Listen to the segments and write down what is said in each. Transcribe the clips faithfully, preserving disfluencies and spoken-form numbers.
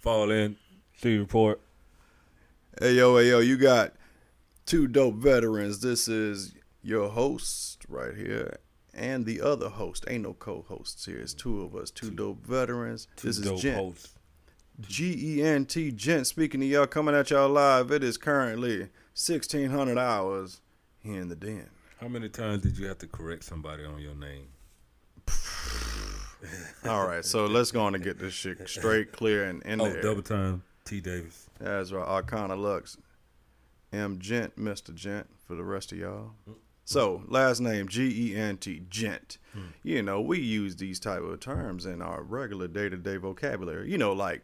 Fall in. See report. Hey, yo, hey, yo, you got two dope veterans. This is your host right here and the other host. Ain't no co-hosts here. It's two of us. Two, two dope veterans. Two this dope is Gent. Hosts. G E N T, Gent, speaking to y'all, coming at y'all live. It is currently sixteen hundred hours here in the den. How many times did you have to correct somebody on your name? All right, so let's go on and get this shit straight, clear, and in oh, there. Oh, double time, T. Davis. That's right, Arkana Lux. M. Gent, Mister Gent, for the rest of y'all. Mm-hmm. So, last name, G E N T, Gent. Mm-hmm. You know, we use these type of terms in our regular day-to-day vocabulary. You know, like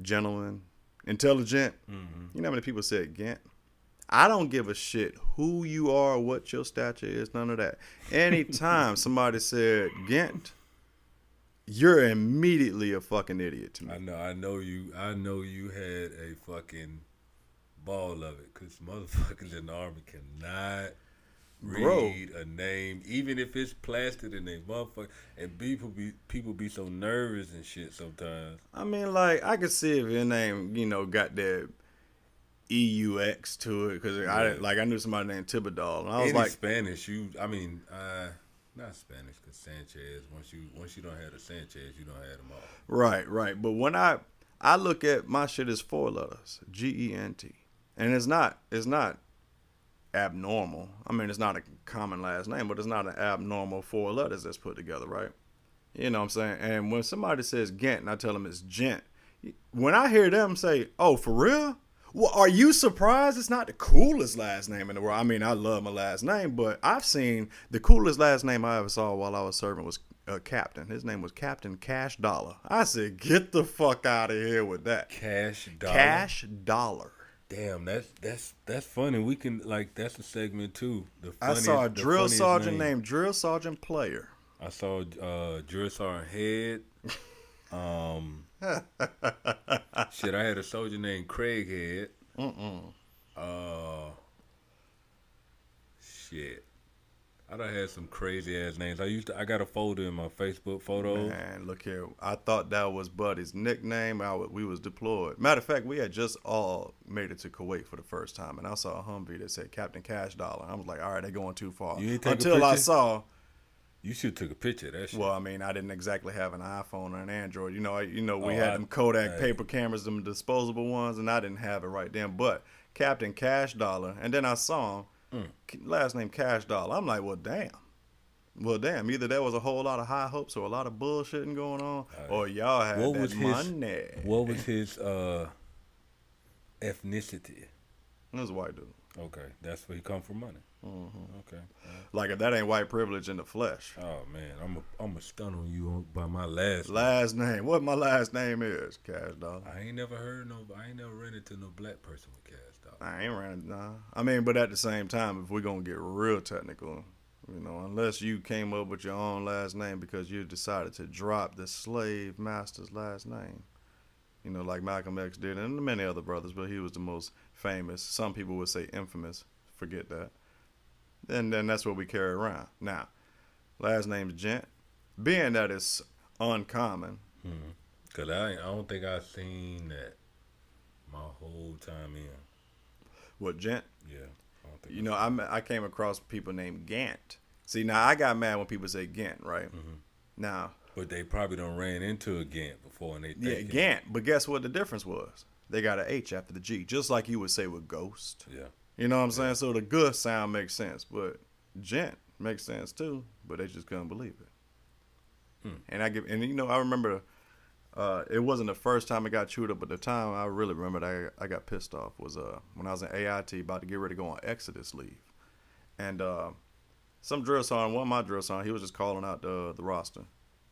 gentleman, intelligent. Mm-hmm. You know how many people said Gent? I don't give a shit who you are, what your stature is, none of that. Anytime somebody said Gent, you're immediately a fucking idiot to me. I know, I know you. I know you had a fucking ball of it, because motherfuckers in the army cannot read Bro. a name, even if it's plastered in their motherfucker. And people be people be so nervous and shit sometimes. I mean, like, I could see if your name, you know, got that E U X to it, because yeah. I like I knew somebody named Tibidol, and I was Any like Spanish. You, I mean, uh. Not Spanish, because Sanchez, once you once you don't have the Sanchez, you don't have them all. Right, right. But when I I look at my shit as four letters, G E N T. And it's not it's not abnormal. I mean, it's not a common last name, but it's not an abnormal four letters that's put together, right? You know what I'm saying? And when somebody says Gent and I tell them it's Gent, when I hear them say, oh, for real? Well, are you surprised? It's not the coolest last name in the world. I mean, I love my last name, but I've seen the coolest last name I ever saw while I was serving was a captain. His name was Captain Cash Dollar. I said, get the fuck out of here with that. Cash Dollar. Cash Dollar. Damn, that's that's that's funny. We can like that's a segment too. The funniest, I saw a drill sergeant name. named Drill Sergeant Player. I saw uh, Drill Sergeant Head. Um, shit, I had a soldier named Craighead. Mm-mm. Uh, shit, I done had some crazy ass names. I used to, I got a folder in my Facebook photos. Man, look here, I thought that was Buddy's nickname. I we was deployed. Matter of fact, we had just all made it to Kuwait for the first time, and I saw a Humvee that said Captain Cash Dollar. I was like, all right, they're going too far. You didn't Until I saw. You should have took a picture of that shit. Well, I mean, I didn't exactly have an iPhone or an Android. You know, I, you know, we oh, had I, them Kodak I, paper cameras, them disposable ones, and I didn't have it right then. But Captain Cash Dollar, and then I saw him, mm. last name Cash Dollar. I'm like, well, damn. Well, damn, either there was a whole lot of high hopes or a lot of bullshitting going on, right, or y'all had what that was money. His, what was his uh, ethnicity? It was a white dude. Okay, that's where he come from, money. Mm-hmm. Okay. Like if that ain't white privilege in the flesh. Oh man, I'm a I'm a stun on you on, by my last last name. name. What my last name is? Cash Dollar. I ain't never heard no. I ain't never ran into no black person with Cash Dollar. I ain't ran nah. I mean, but at the same time, if we're gonna get real technical, you know, unless you came up with your own last name because you decided to drop the slave master's last name, you know, like Malcolm X did and many other brothers, but he was the most famous. Some people would say infamous. Forget that. And then that's what we carry around. Now, last name's Gent. Being that it's uncommon. Mm-hmm. Because I, I don't think I've seen that my whole time in. What, Gent? Yeah. I don't think you know, I, I came across people named Gant. See, now I got mad when people say Gent, right? Mm-hmm. Now. But they probably done ran into a Gant before and they Yeah, Gant. But guess what the difference was? They got an H after the G, just like you would say with ghost. Yeah. You know what I'm saying? So the good sound makes sense, but Gent makes sense too, but they just couldn't believe it. Hmm. And I give, and you know, I remember uh, it wasn't the first time it got chewed up, but the time I really remembered I, I got pissed off was uh, when I was in A I T about to get ready to go on Exodus leave. And uh, some drill sergeant, one of my drill sergeant, he was just calling out the, the roster,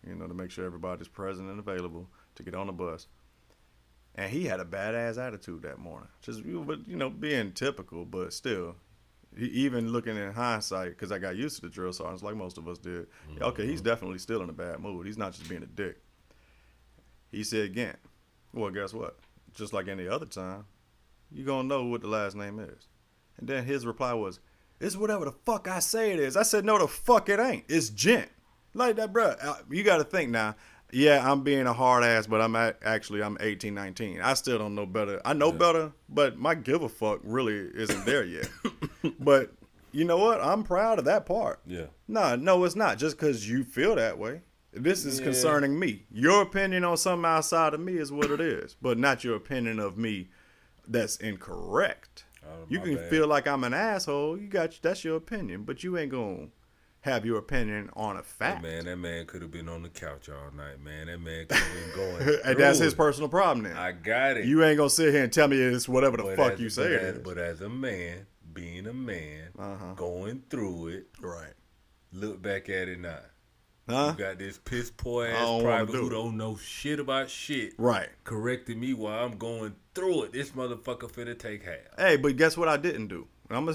you know, to make sure everybody's present and available to get on the bus. And he had a badass attitude that morning. Just, you know, being typical, but still, even looking in hindsight, because I got used to the drill sergeants like most of us did. Mm-hmm. Okay, he's definitely still in a bad mood. He's not just being a dick. He said again, well, guess what? Just like any other time, you're going to know what the last name is. And then his reply was, it's whatever the fuck I say it is. I said, no, the fuck it ain't. It's Gent. Like that, bro. You got to think now. yeah, I'm being a hard ass, but I'm at, actually, I'm eighteen, nineteen. I still don't know better. I know yeah. better, but my give a fuck really isn't there yet. But you know what? I'm proud of that part. Yeah. Nah, no, it's not. Just because you feel that way. This is yeah. concerning me. Your opinion on something outside of me is what it is, but not your opinion of me that's incorrect. Oh, you can bad. feel like I'm an asshole. You got that's your opinion, but you ain't gonna have your opinion on a fact. That man, that man could have been on the couch all night, man. That man could have been going. And that's his personal problem then. I got it. You ain't gonna sit here and tell me it's whatever the but fuck as, you say. But, it as, is. But as a man, being a man, uh-huh. going through it, right? Look back at it now. Huh? You got this piss poor ass private do who don't know shit about shit. Right. Correcting me while I'm going through it. This motherfucker finna take half. Hey, but guess what I didn't do? I'm a...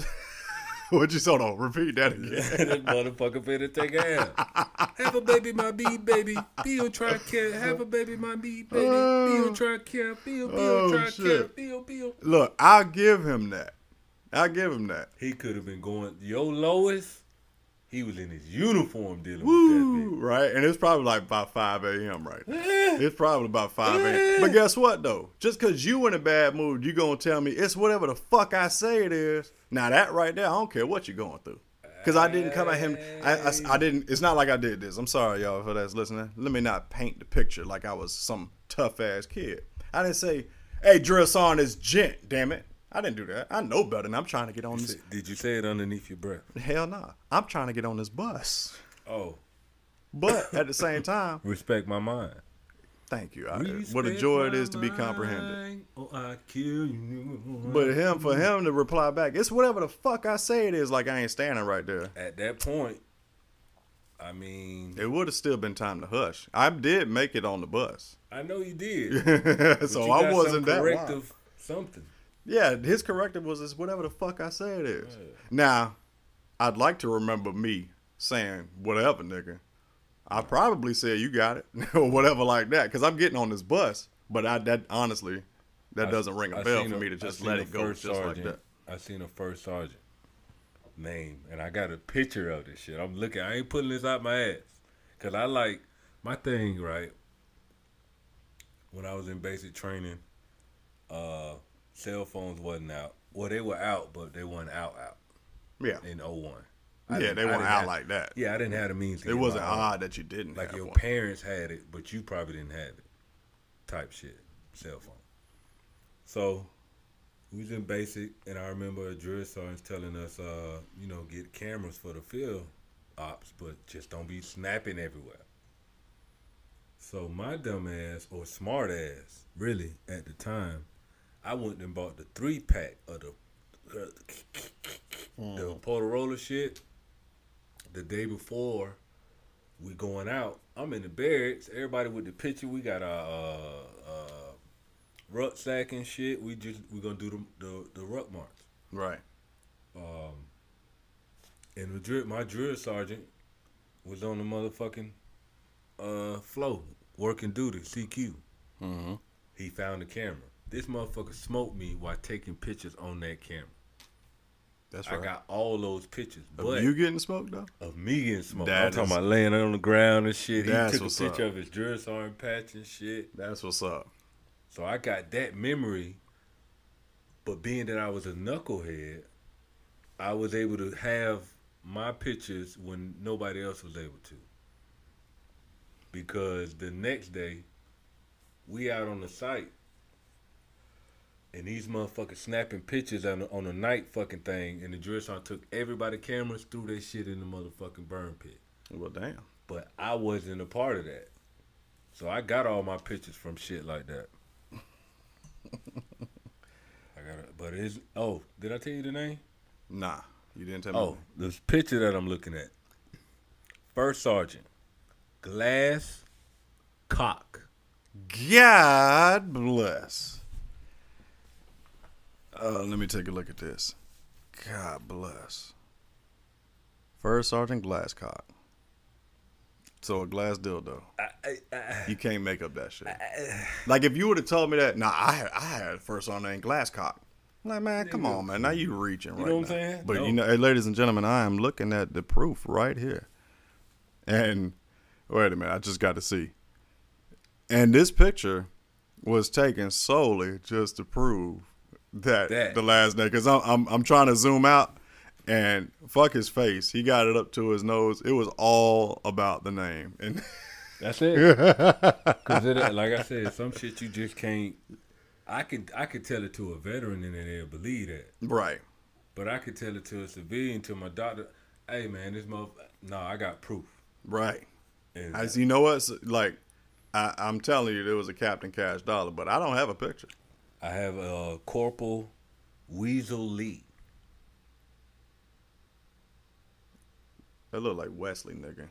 What you saw? Don't repeat that again. This motherfucker finna take half. Have a baby, my bee baby. Bill try care. Have a baby, my bee baby. Bill try care. Bill, Bill oh, try care. Bill, Bill. Look, I'll give him that. I'll give him that. He could have been going, yo, Lois. He was in his uniform dealing Woo, with that bitch. Right? And it's probably like about five a.m. right now. It's probably about five a.m. But guess what, though? Just because you in a bad mood, you going to tell me it's whatever the fuck I say it is. Now, that right there, I don't care what you're going through. Because I didn't come at him. I, I, I didn't. It's not like I did this. I'm sorry, y'all, for that's listening. Let me not paint the picture like I was some tough-ass kid. I didn't say, hey, dress on this gent, damn it. I didn't do that. I know better, and I'm trying to get on this. Did you say it underneath your breath? Hell no. Nah. I'm trying to get on this bus. Oh. But at the same time. Respect my mind. Thank you. I, what a joy it is to be comprehended. Oh, I kill you. But him, for him to reply back, it's whatever the fuck I say it is, like I ain't standing right there. At that point, I mean. It would have still been time to hush. I did make it on the bus. I know you did. So you I wasn't that corrective something. Yeah, his corrective was this, whatever the fuck I say it is. Yeah. Now, I'd like to remember me saying, whatever, nigga. I probably said, you got it, or whatever like that, because I'm getting on this bus. But I that honestly, that I, doesn't ring a I bell for a, me to just let it go just sergeant, like that. I seen a first sergeant name, and I got a picture of this shit. I'm looking. I ain't putting this out my ass, because I like, my thing, right, when I was in basic training, uh... cell phones wasn't out. Well, they were out, but they weren't out out. Yeah. In oh one. I yeah, they weren't out have, like that. Yeah, I didn't have the means to it get wasn't odd own. That you didn't like have your one. Parents had it, but you probably didn't have it. Type shit. Cell phone. So, we was in basic, and I remember a drill sergeant telling us, uh, you know, get cameras for the field ops, but just don't be snapping everywhere. So, my dumb ass, or smart ass, really, at the time, I went and bought the three pack of the uh, mm. the Polaroid shit the day before we going out. I'm in the barracks. Everybody with the picture. We got our uh, uh, rucksack and shit. We just we gonna do the the, the ruck march. Right. Um. And the drill, my drill sergeant was on the motherfucking uh flow working duty C Q. Mm-hmm. He found the camera. This motherfucker smoked me while taking pictures on that camera. That's right. I got all those pictures. Of you getting smoked, though? Of me getting smoked. That I'm talking about laying on the ground and shit. He took a picture up. Of his drill sergeant patch and shit. That's what's up. So I got that memory, but being that I was a knucklehead, I was able to have my pictures when nobody else was able to. Because the next day, we out on the site. And these motherfuckers snapping pictures on the, on the night fucking thing. And the drill sergeant took everybody's cameras, threw their shit in the motherfucking burn pit. Well, damn. But I wasn't a part of that. So I got all my pictures from shit like that. I got it. But it's, oh, did I tell you the name? Nah, you didn't tell me. Oh, this picture that I'm looking at. First Sergeant, Glasscock. God bless. Uh, let me take a look at this. God bless. First Sergeant Glasscock. So a glass dildo. I, I, I, you can't make up that shit. I, I, like if you would have told me that, nah, I had, I had First Sergeant named Glasscock. I'm like, man, come on, man. Now you reaching right now. You know what I'm saying? But no. You know, hey, ladies and gentlemen, I am looking at the proof right here. And wait a minute, I just got to see. And this picture was taken solely just to prove that, that. the last name, because I'm, I'm I'm trying to zoom out and fuck his face. He got it up to his nose. It was all about the name, and that's it. Because like I said, some shit you just can't. I could I could tell it to a veteran and they'll believe that, right? But I could tell it to a civilian, to my doctor. Hey man, this motherfucker. No, I got proof, right? And I, you know what? So, like. I, I'm telling you, there was a Captain Cash Dollar, but I don't have a picture. I have a uh, Corporal Weezlee. That look like Wesley, nigga.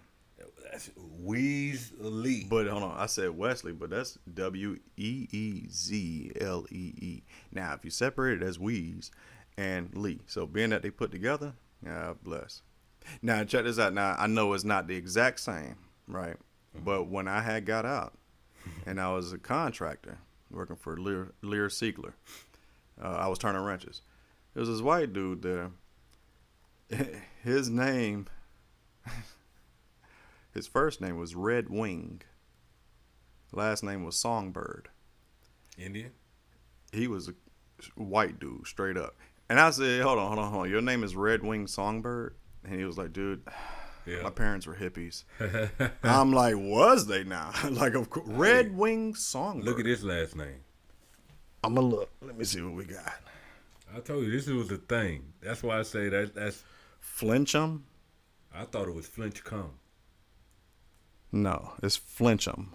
That's Weezlee. But hold on, I said Wesley, but that's W E E Z L E E. Now, if you separate it as Weez and Lee, so being that they put together, God bless. Now, check this out. Now, I know it's not the exact same, right? But when I had got out and I was a contractor working for Lear, Lear Siegler, uh, I was turning wrenches. There was this white dude there. His name, his first name was Red Wing. Last name was Songbird. Indian? He was a white dude, straight up. And I said, hold on, hold on, hold on. Your name is Red Wing Songbird? And he was like, dude... Yeah. My parents were hippies. I'm like, was they now? Like, of course. Red Wing Songbird. Look at this last name. I'm going to look. Let me see what we got. I told you, this was a thing. That's why I say that. That's Flinchum? I thought it was Flinchcum. No, it's Flinchum.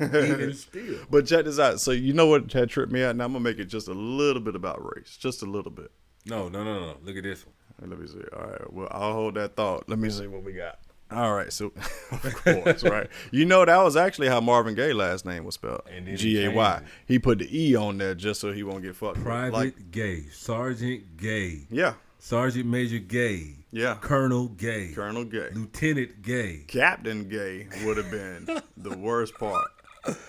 Even still. But check this out. So you know what had tripped me out? Now I'm going to make it just a little bit about race. Just a little bit. No, no, no, no. Look at this one. Let me see. All right. Well, I'll hold that thought. Let me see what we got. All right. So, of course, right. You know, that was actually how Marvin Gaye's last name was spelled. G A Y. He put the E on there just so he won't get fucked. Private like, Gay. Sergeant Gay. Yeah. Sergeant Major Gay. Yeah. Colonel Gay. Colonel Gay. Lieutenant Gay. Captain Gay would have been the worst part.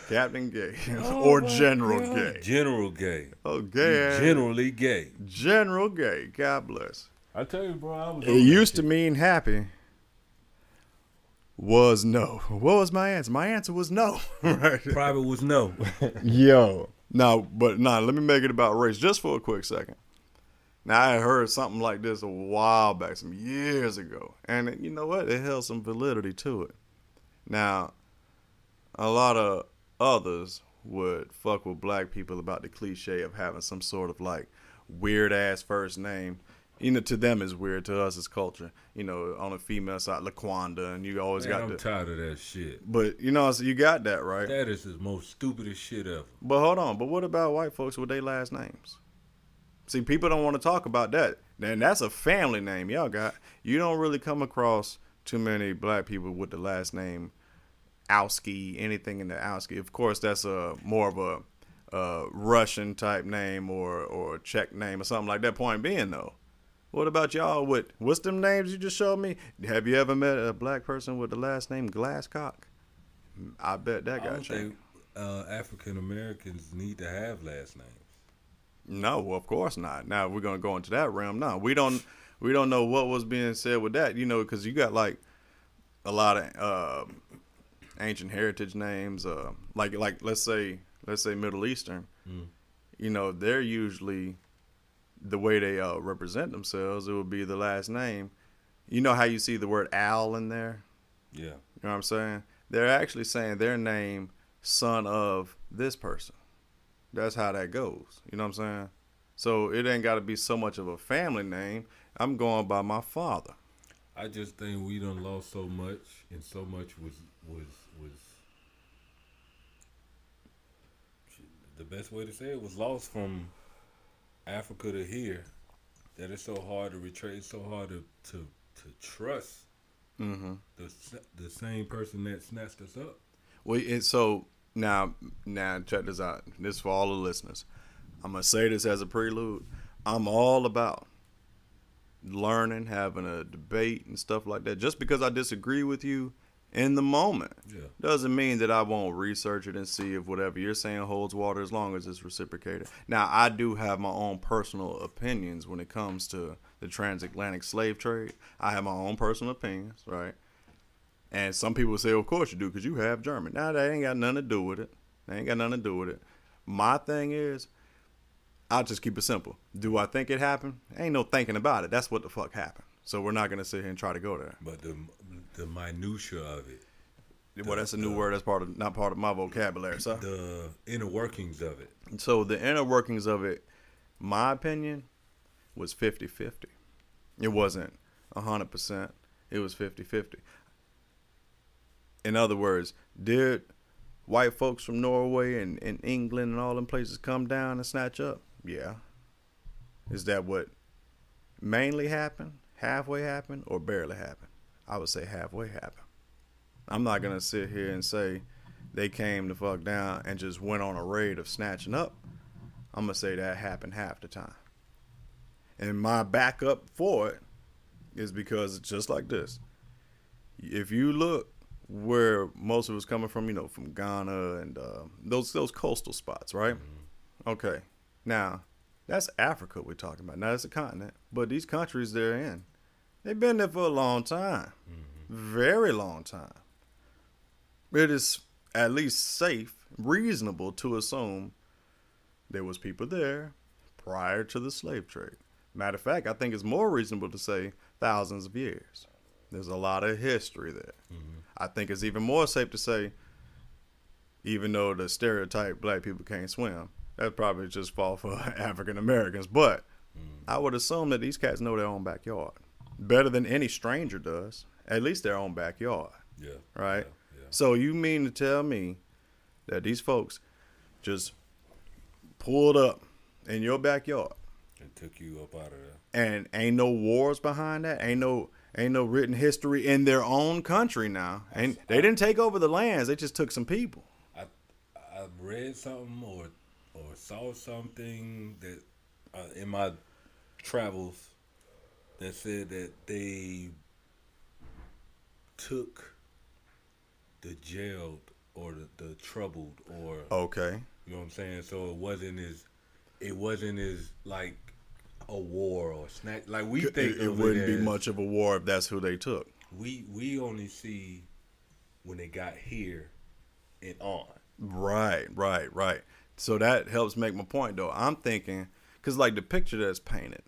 Captain Gay. Oh, or General God. Gay. General Gay. Oh, Gay. Generally Gay. General Gay. God bless. I tell you, bro, I was. It used to mean happy. Was no. What was my answer? My answer was no. Right? Private was no. Yo, no, but no. Nah, let me make it about race just for a quick second. Now I heard something like this a while back, some years ago, and you know what? It held some validity to it. Now, a lot of others would fuck with black people about the cliche of having some sort of like weird ass first name. You know, to them it's weird. To us, it's culture. You know, on the female side, Laquanda, and you always Man, got. I'm the, tired of that shit. But you know, so you got that right. That is the most stupidest shit ever. But hold on. But what about white folks with their last names? See, people don't want to talk about that. Then that's a family name y'all got. You don't really come across too many black people with the last name Owski, anything in the Owski. Of course, that's a more of a, a Russian type name or or Czech name or something like that. Point being, though. What about y'all with, what's them names you just showed me? Have you ever met a black person with the last name Glasscock? I bet that got you. Uh, African Americans need to have last names. No, of course not. Now we're gonna go into that realm. No, we don't. We don't know what was being said with that. You know, because you got like a lot of uh, ancient heritage names. Uh, like like let's say let's say Middle Eastern. Mm. You know, they're usually. The way they uh, represent themselves, it would be the last name. You know how you see the word Al in there? Yeah. You know what I'm saying? They're actually saying their name, son of this person. That's how that goes. You know what I'm saying? So it ain't got to be so much of a family name. I'm going by my father. I just think we done lost so much, and so much was was was the best way to say it was lost from Africa to here, that it's so hard to retrace, so hard to to, to trust mm-hmm. the the same person that snatched us up. Well, and so now now check this out. This is for all the listeners. I'm gonna say this as a prelude. I'm all about learning, having a debate and stuff like that. Just because I disagree with you in the moment yeah. doesn't mean that I won't research it and see if whatever you're saying holds water as long as it's reciprocated. Now, I do have my own personal opinions when it comes to the transatlantic slave trade. I have my own personal opinions, right? And some people say, of course you do, because you have German. Now, that ain't got nothing to do with it. That ain't got nothing to do with it. My thing is, I'll just keep it simple. Do I think it happened? Ain't no thinking about it. That's what the fuck happened. So we're not going to sit here and try to go there. But the the minutiae of it. Well, the, that's a new the, word. That's part of not part of my vocabulary, sir. The inner workings of it. So the inner workings of it, my opinion, was fifty-fifty. It wasn't one hundred percent. It was fifty-fifty. In other words, did white folks from Norway and, and England and all them places come down and snatch up? Yeah. Is that what mainly happened, halfway happened, or barely happened? I would say halfway happened. I'm not going to sit here and say they came the fuck down and just went on a raid of snatching up. I'm going to say that happened half the time. And my backup for it is because it's just like this. If you look where most of it's coming from, you know, from Ghana and uh, those those coastal spots, right? Mm-hmm. Okay. Now, that's Africa we're talking about. Now, that's a continent. But these countries they're in, they've been there for a long time. Mm-hmm. Very long time. It is at least safe, reasonable to assume there was people there prior to the slave trade. Matter of fact, I think it's more reasonable to say thousands of years. There's a lot of history there. Mm-hmm. I think it's even more safe to say, even though the stereotype black people can't swim, that probably just fall for African Americans. But mm-hmm. I would assume that these cats know their own backyard better than any stranger does, at least their own backyard. Yeah. Right. Yeah, yeah. So you mean to tell me that these folks just pulled up in your backyard and took you up out of there? And ain't no wars behind that. Ain't no. Ain't no written history in their own country now. Ain't, they didn't take over the lands. They just took some people. I I read something or or saw something that uh, in my travels that said that they took the jailed or the, the troubled or okay. You know what I'm saying? So it wasn't as it wasn't as like. A war or snack like we think it, it, it wouldn't be much of a war if that's who they took. We we only see when they got here and on. Right, right, right. So that helps make my point though. I'm thinking because like the picture that's painted,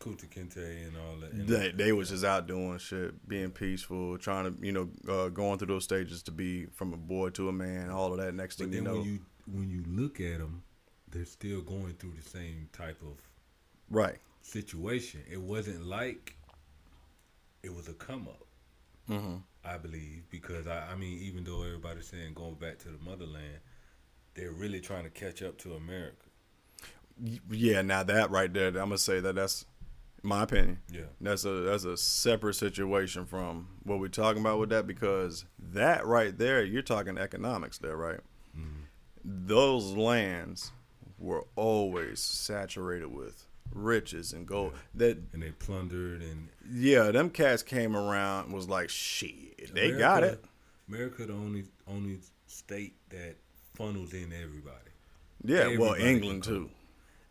Kuta Kinte and all that. They they was just out doing shit, being peaceful, trying to you know uh, going through those stages to be from a boy to a man, all of that. Next but thing then you know, when you when you look at them, they're still going through the same type of. Right situation. It wasn't like it was a come up. Mm-hmm. I believe because I, I mean, even though everybody's saying going back to the motherland, they're really trying to catch up to America. Yeah, now that right there, I'm gonna say that that's my opinion. Yeah, that's a that's a separate situation from what we're talking about with that because that right there, you're talking economics there, right? Mm-hmm. Those lands were always saturated with. Riches and gold yeah. that and they plundered and yeah them cats came around was like shit they America, got it America the only only state that funnels in everybody yeah everybody well England too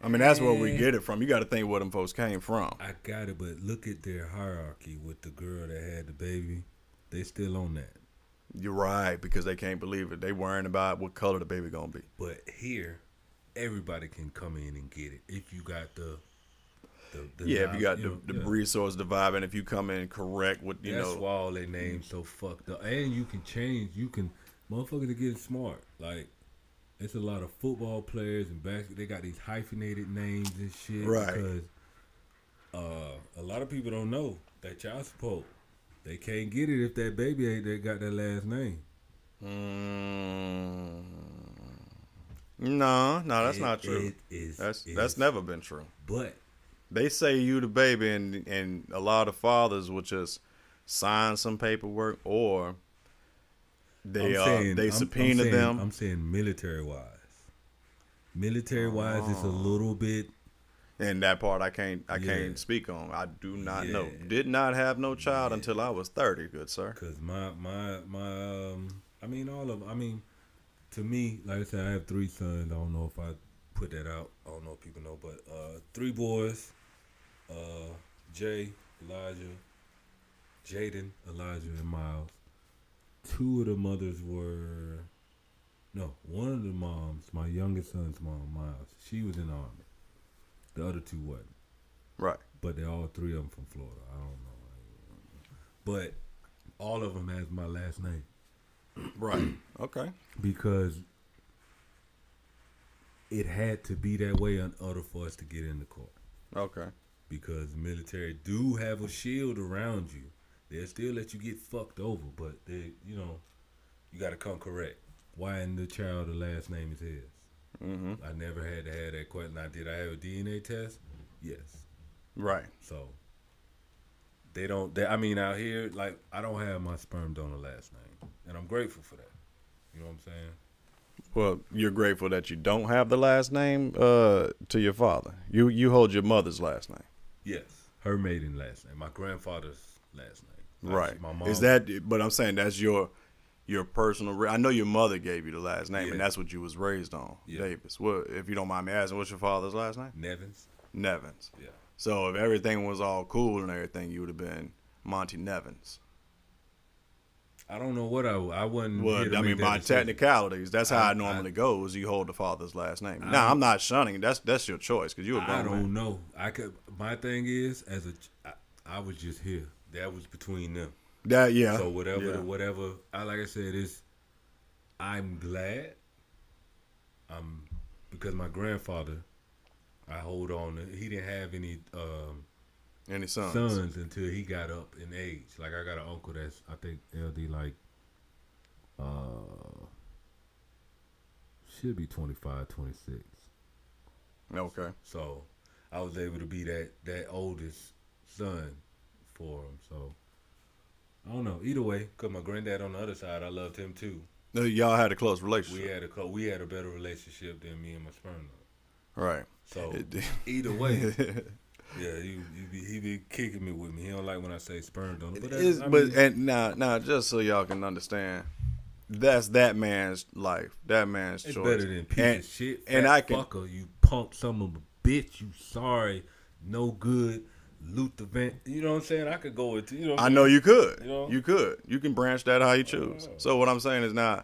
I mean that's and where we get it from. You got to think where them folks came from. I got it but look at their hierarchy with the girl that had the baby. They still on that. You're right because they can't believe it. They worrying about what color the baby gonna be. But here everybody can come in and get it if you got the, the, the yeah, vibe, if you got you the, know, the yeah. resource, the vibe, and if you come in correct with you that's know that's why all their names so fucked up. And you can change, you can motherfuckers are getting smart. Like it's a lot of football players and basketball. They got these hyphenated names and shit. Right. Because uh, a lot of people don't know that child support. They can't get it if that baby ain't that got that last name. Mm. No, no, that's it, not true. It is, that's it that's is. Never been true. But they say you the baby, and and a lot of fathers will just sign some paperwork, or they uh, saying, they I'm, subpoena I'm saying, them. I'm saying military wise, military wise, oh. It's a little bit. And that part I can't I yeah. can't speak on. I do not yeah. know. Did not have no child yeah. until I was thirty, good sir. Because my my my um, I mean all of I mean. To me, like I said, I have three sons. I don't know if I put that out. I don't know if people know, but uh, three boys, uh, Jay, Elijah, Jaden, Elijah, and Miles. two of the mothers were, no, one of the moms, my youngest son's mom, Miles, she was in the Army. The other two wasn't. Right. But they're all three of them from Florida. I don't know. But all of them has my last name. Right. Okay. Because it had to be that way in order for us to get in the court. Okay. Because the military do have a shield around you. They'll still let you get fucked over, but they, you know, you got to come correct. Why in the child the last name is his? Mm-hmm. I never had to have that question. Now, did I have a D N A test? Yes. Right. So they don't. They, I mean, out here, like I don't have my sperm donor last name, and I'm grateful for that. You know what I'm saying? Well, you're grateful that you don't have the last name uh, to your father. You you hold your mother's last name. Yes, her maiden last name. My grandfather's last name. Right. My mom. Is that? But I'm saying that's your. Your personal, I know your mother gave you the last name, yeah. and that's what you was raised on, yeah. Davis. Well, if you don't mind me asking, what's your father's last name? Nevins. Nevins. Yeah. So if everything was all cool and everything, you would have been Monty Nevins. I don't know what I I wouldn't. Well, I mean, by that technicalities, that's how I, I normally I, go. Is you hold the father's last name? I, now I'm not shunning. That's that's your choice because you. A grown I don't man. know. I could. My thing is, as a, I, I was just here. That was between them. That yeah. So whatever, yeah. whatever. I like I said, is I'm glad. I'm because my grandfather, I hold on. To, he didn't have any um, any sons. sons until he got up in age. Like I got an uncle that's I think L D like uh, should be twenty-five, twenty-six. Okay. So I was able to be that that oldest son for him. So. I don't know. Either way, because my granddad on the other side, I loved him too. No, y'all had a close relationship. We had a we had a better relationship than me and my sperm. Right. So either way, yeah, you, you be, he be kicking me with me. He don't like when I say sperm donor. But, is, I mean, but and now, now, just so y'all can understand, that's that man's life. That man's it's choice. Better than piece and, of shit. Fat and I can fucker, you punk some of a bitch. You sorry, no good. Loot the vent. You know what I'm saying? I could go into, you know. I know you could. You know? You could. You can branch that how you choose. Oh. So what I'm saying is now,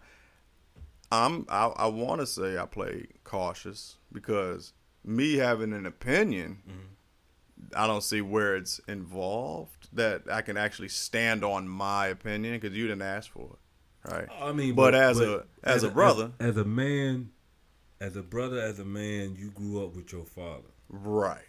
I'm, I, I want to say I play cautious because me having an opinion, mm-hmm. I don't see where it's involved that I can actually stand on my opinion because you didn't ask for it, right? I mean, but, but as but a as, as a brother, as, as a man, as a brother, as a man, you grew up with your father, right?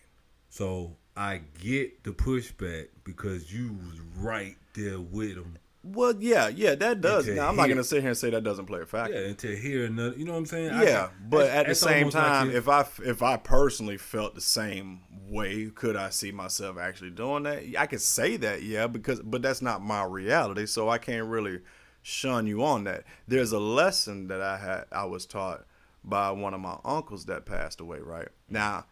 So. I get the pushback because you was right there with them. Well, yeah, yeah, that does. Now, I'm hear, not going to sit here and say that doesn't play a factor. Yeah, and to hear another, you know what I'm saying? Yeah, I, but at the same time, like if I if I personally felt the same way, could I see myself actually doing that? I could say that, yeah, because but that's not my reality, so I can't really shun you on that. There's a lesson that I had I was taught by one of my uncles that passed away, right? Now,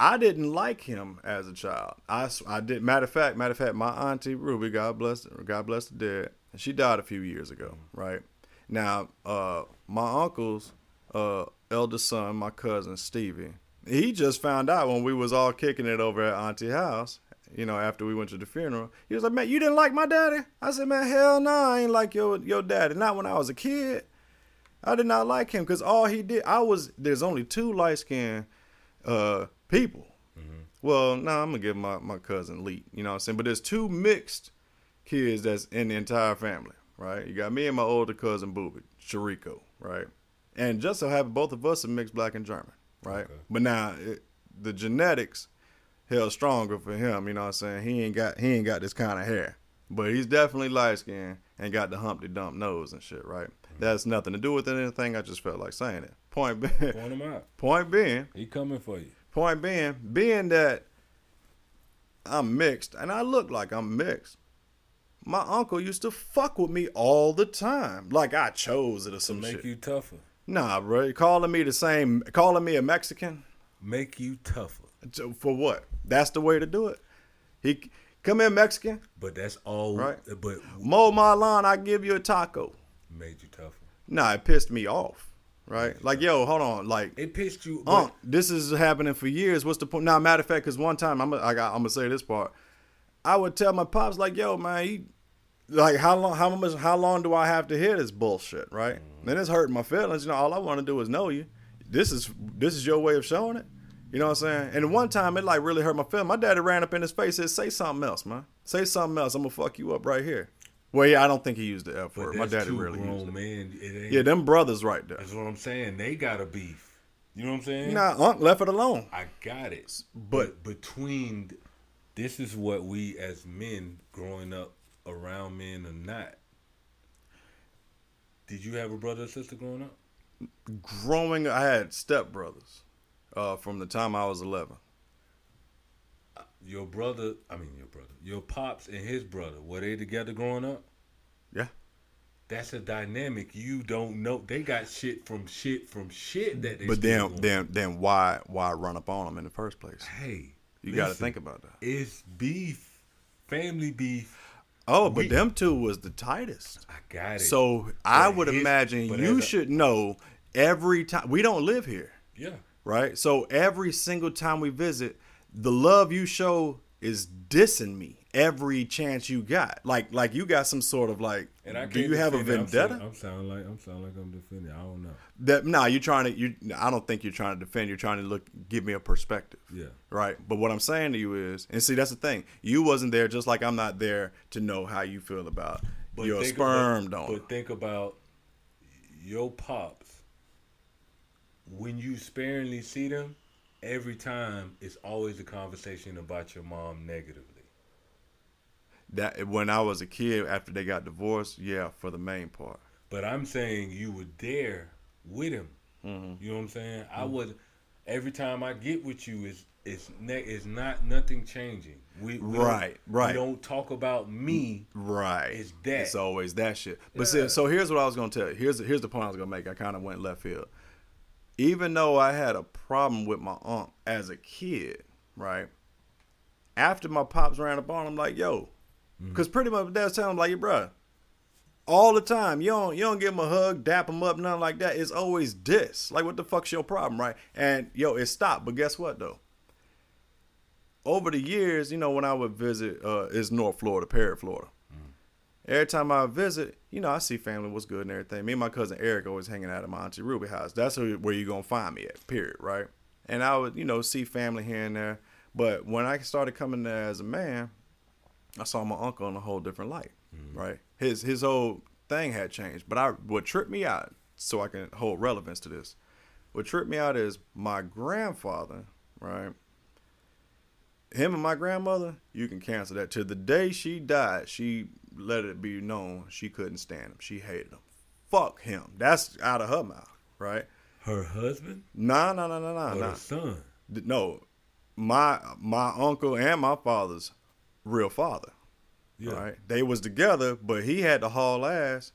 I didn't like him as a child. I, I did. Matter of fact, matter of fact, my auntie Ruby, God bless, God bless the dead. She died a few years ago, right? Now, uh, my uncle's uh, eldest son, my cousin Stevie, he just found out when we was all kicking it over at Auntie's house. You know, after we went to the funeral, he was like, "Man, you didn't like my daddy?" I said, "Man, hell no, nah, I ain't like your your daddy. Not when I was a kid. I did not like him because all he did, I was. There's only two light skinned uh." people. Mm-hmm. Well, no, nah, I'm going to give my, my cousin Lee, you know what I'm saying? But there's two mixed kids that's in the entire family, right? You got me and my older cousin Booby, Chirico, right? And just so happen, both of us are mixed black and German, right? Okay. But now it, the genetics held stronger for him, you know what I'm saying? He ain't got he ain't got this kind of hair, but he's definitely light skinned and got the Humpty Dump nose and shit, right? Mm-hmm. That's nothing to do with anything. I just felt like saying it. Point being, point him out. Point being, he coming for you. Point being, being that I'm mixed, and I look like I'm mixed, my uncle used to fuck with me all the time. Like I chose it or some shit. Make you tougher. Nah, bro. Calling me the same, calling me a Mexican. Make you tougher. For what? That's the way to do it. He come in Mexican. But that's all. Right? But mow my lawn, I give you a taco. Made you tougher. Nah, it pissed me off. Right? Like, yo, hold on. Like, it pissed you. But- this is happening for years. What's the point? Now, matter of fact, because one time, I'm going to say this part. I would tell my pops, like, yo, man, he, Like, how long? How much? How long do I have to hear this bullshit? Right? Then it's hurting my feelings. You know, all I want to do is know you. This is this is your way of showing it. You know what I'm saying? And one time it like really hurt my feelings. My daddy ran up in his face and said, "Say something else, man. Say something else. I'm gonna fuck you up right here." Well, yeah, I don't think he used the F word. My daddy really used it. Man, it ain't, yeah, them brothers right there. That's what I'm saying. They got a beef. You know what I'm saying? Nah, Unc left it alone. I got it. But between, this is what we as men growing up around men or not. Did you have a brother or sister growing up? Growing, I had stepbrothers uh, from the time I was eleven. Your brother, I mean your brother, your pops and his brother, were they together growing up? Yeah. That's a dynamic you don't know. They got shit from shit from shit that they. But then, then, then why, why run up on them in the first place? Hey, you got to think about that. It's beef, family beef. Oh, but we, them two was the tightest. I got it. So but I would his, imagine you should a, know every time. We don't live here. Yeah. Right. So every single time we visit, the love you show is dissing me. Every chance you got, like, like you got some sort of like. And I do you have a vendetta? I'm sound like I'm sound like I'm defending. I don't know. That nah, you trying to you. I don't think you're trying to defend. You're trying to look, give me a perspective. Yeah. Right. But what I'm saying to you is, and see, that's the thing. You wasn't there, just like I'm not there to know how you feel about but your sperm about, donor. But think about your pops. When you sparingly see them, every time it's always a conversation about your mom negatively. That when I was a kid, after they got divorced, yeah, for the main part. But I'm saying you were there with him. Mm-hmm. You know what I'm saying? Mm-hmm. I was. Every time I get with you, is it's ne- it's not nothing changing. We, we right, right. We don't talk about me. Right. It's that. It's always that shit. But yeah. see, so here's what I was gonna tell you. Here's here's the point I was gonna make. I kind of went left field. Even though I had a problem with my aunt as a kid, right? After my pops ran up on him, like, yo. Because pretty much that's telling him, like, your bro, all the time, you don't, you don't give him a hug, dap him up, nothing like that. It's always diss. Like, what the fuck's your problem, right? And, yo, it stopped. But guess what, though? Over the years, you know, when I would visit, uh, it's North Florida, Parrot, Florida. Mm. Every time I visit, you know, I see family, what's good and everything. Me and my cousin Eric always hanging out at my Auntie Ruby house. That's where you're going to find me at, period, right? And I would, you know, see family here and there. But when I started coming there as a man, I saw my uncle in a whole different light, mm-hmm. right? His his whole thing had changed. But I what tripped me out, so I can hold relevance to this, what tripped me out is my grandfather, right? Him and my grandmother, you can cancel that. To the day she died, she let it be known she couldn't stand him. She hated him. Fuck him. That's out of her mouth, right? Her husband? Nah, nah, nah, nah, nah. Or nah. Her son? No, my my uncle and my father's real father, yeah. Right? They was together, but he had to haul ass.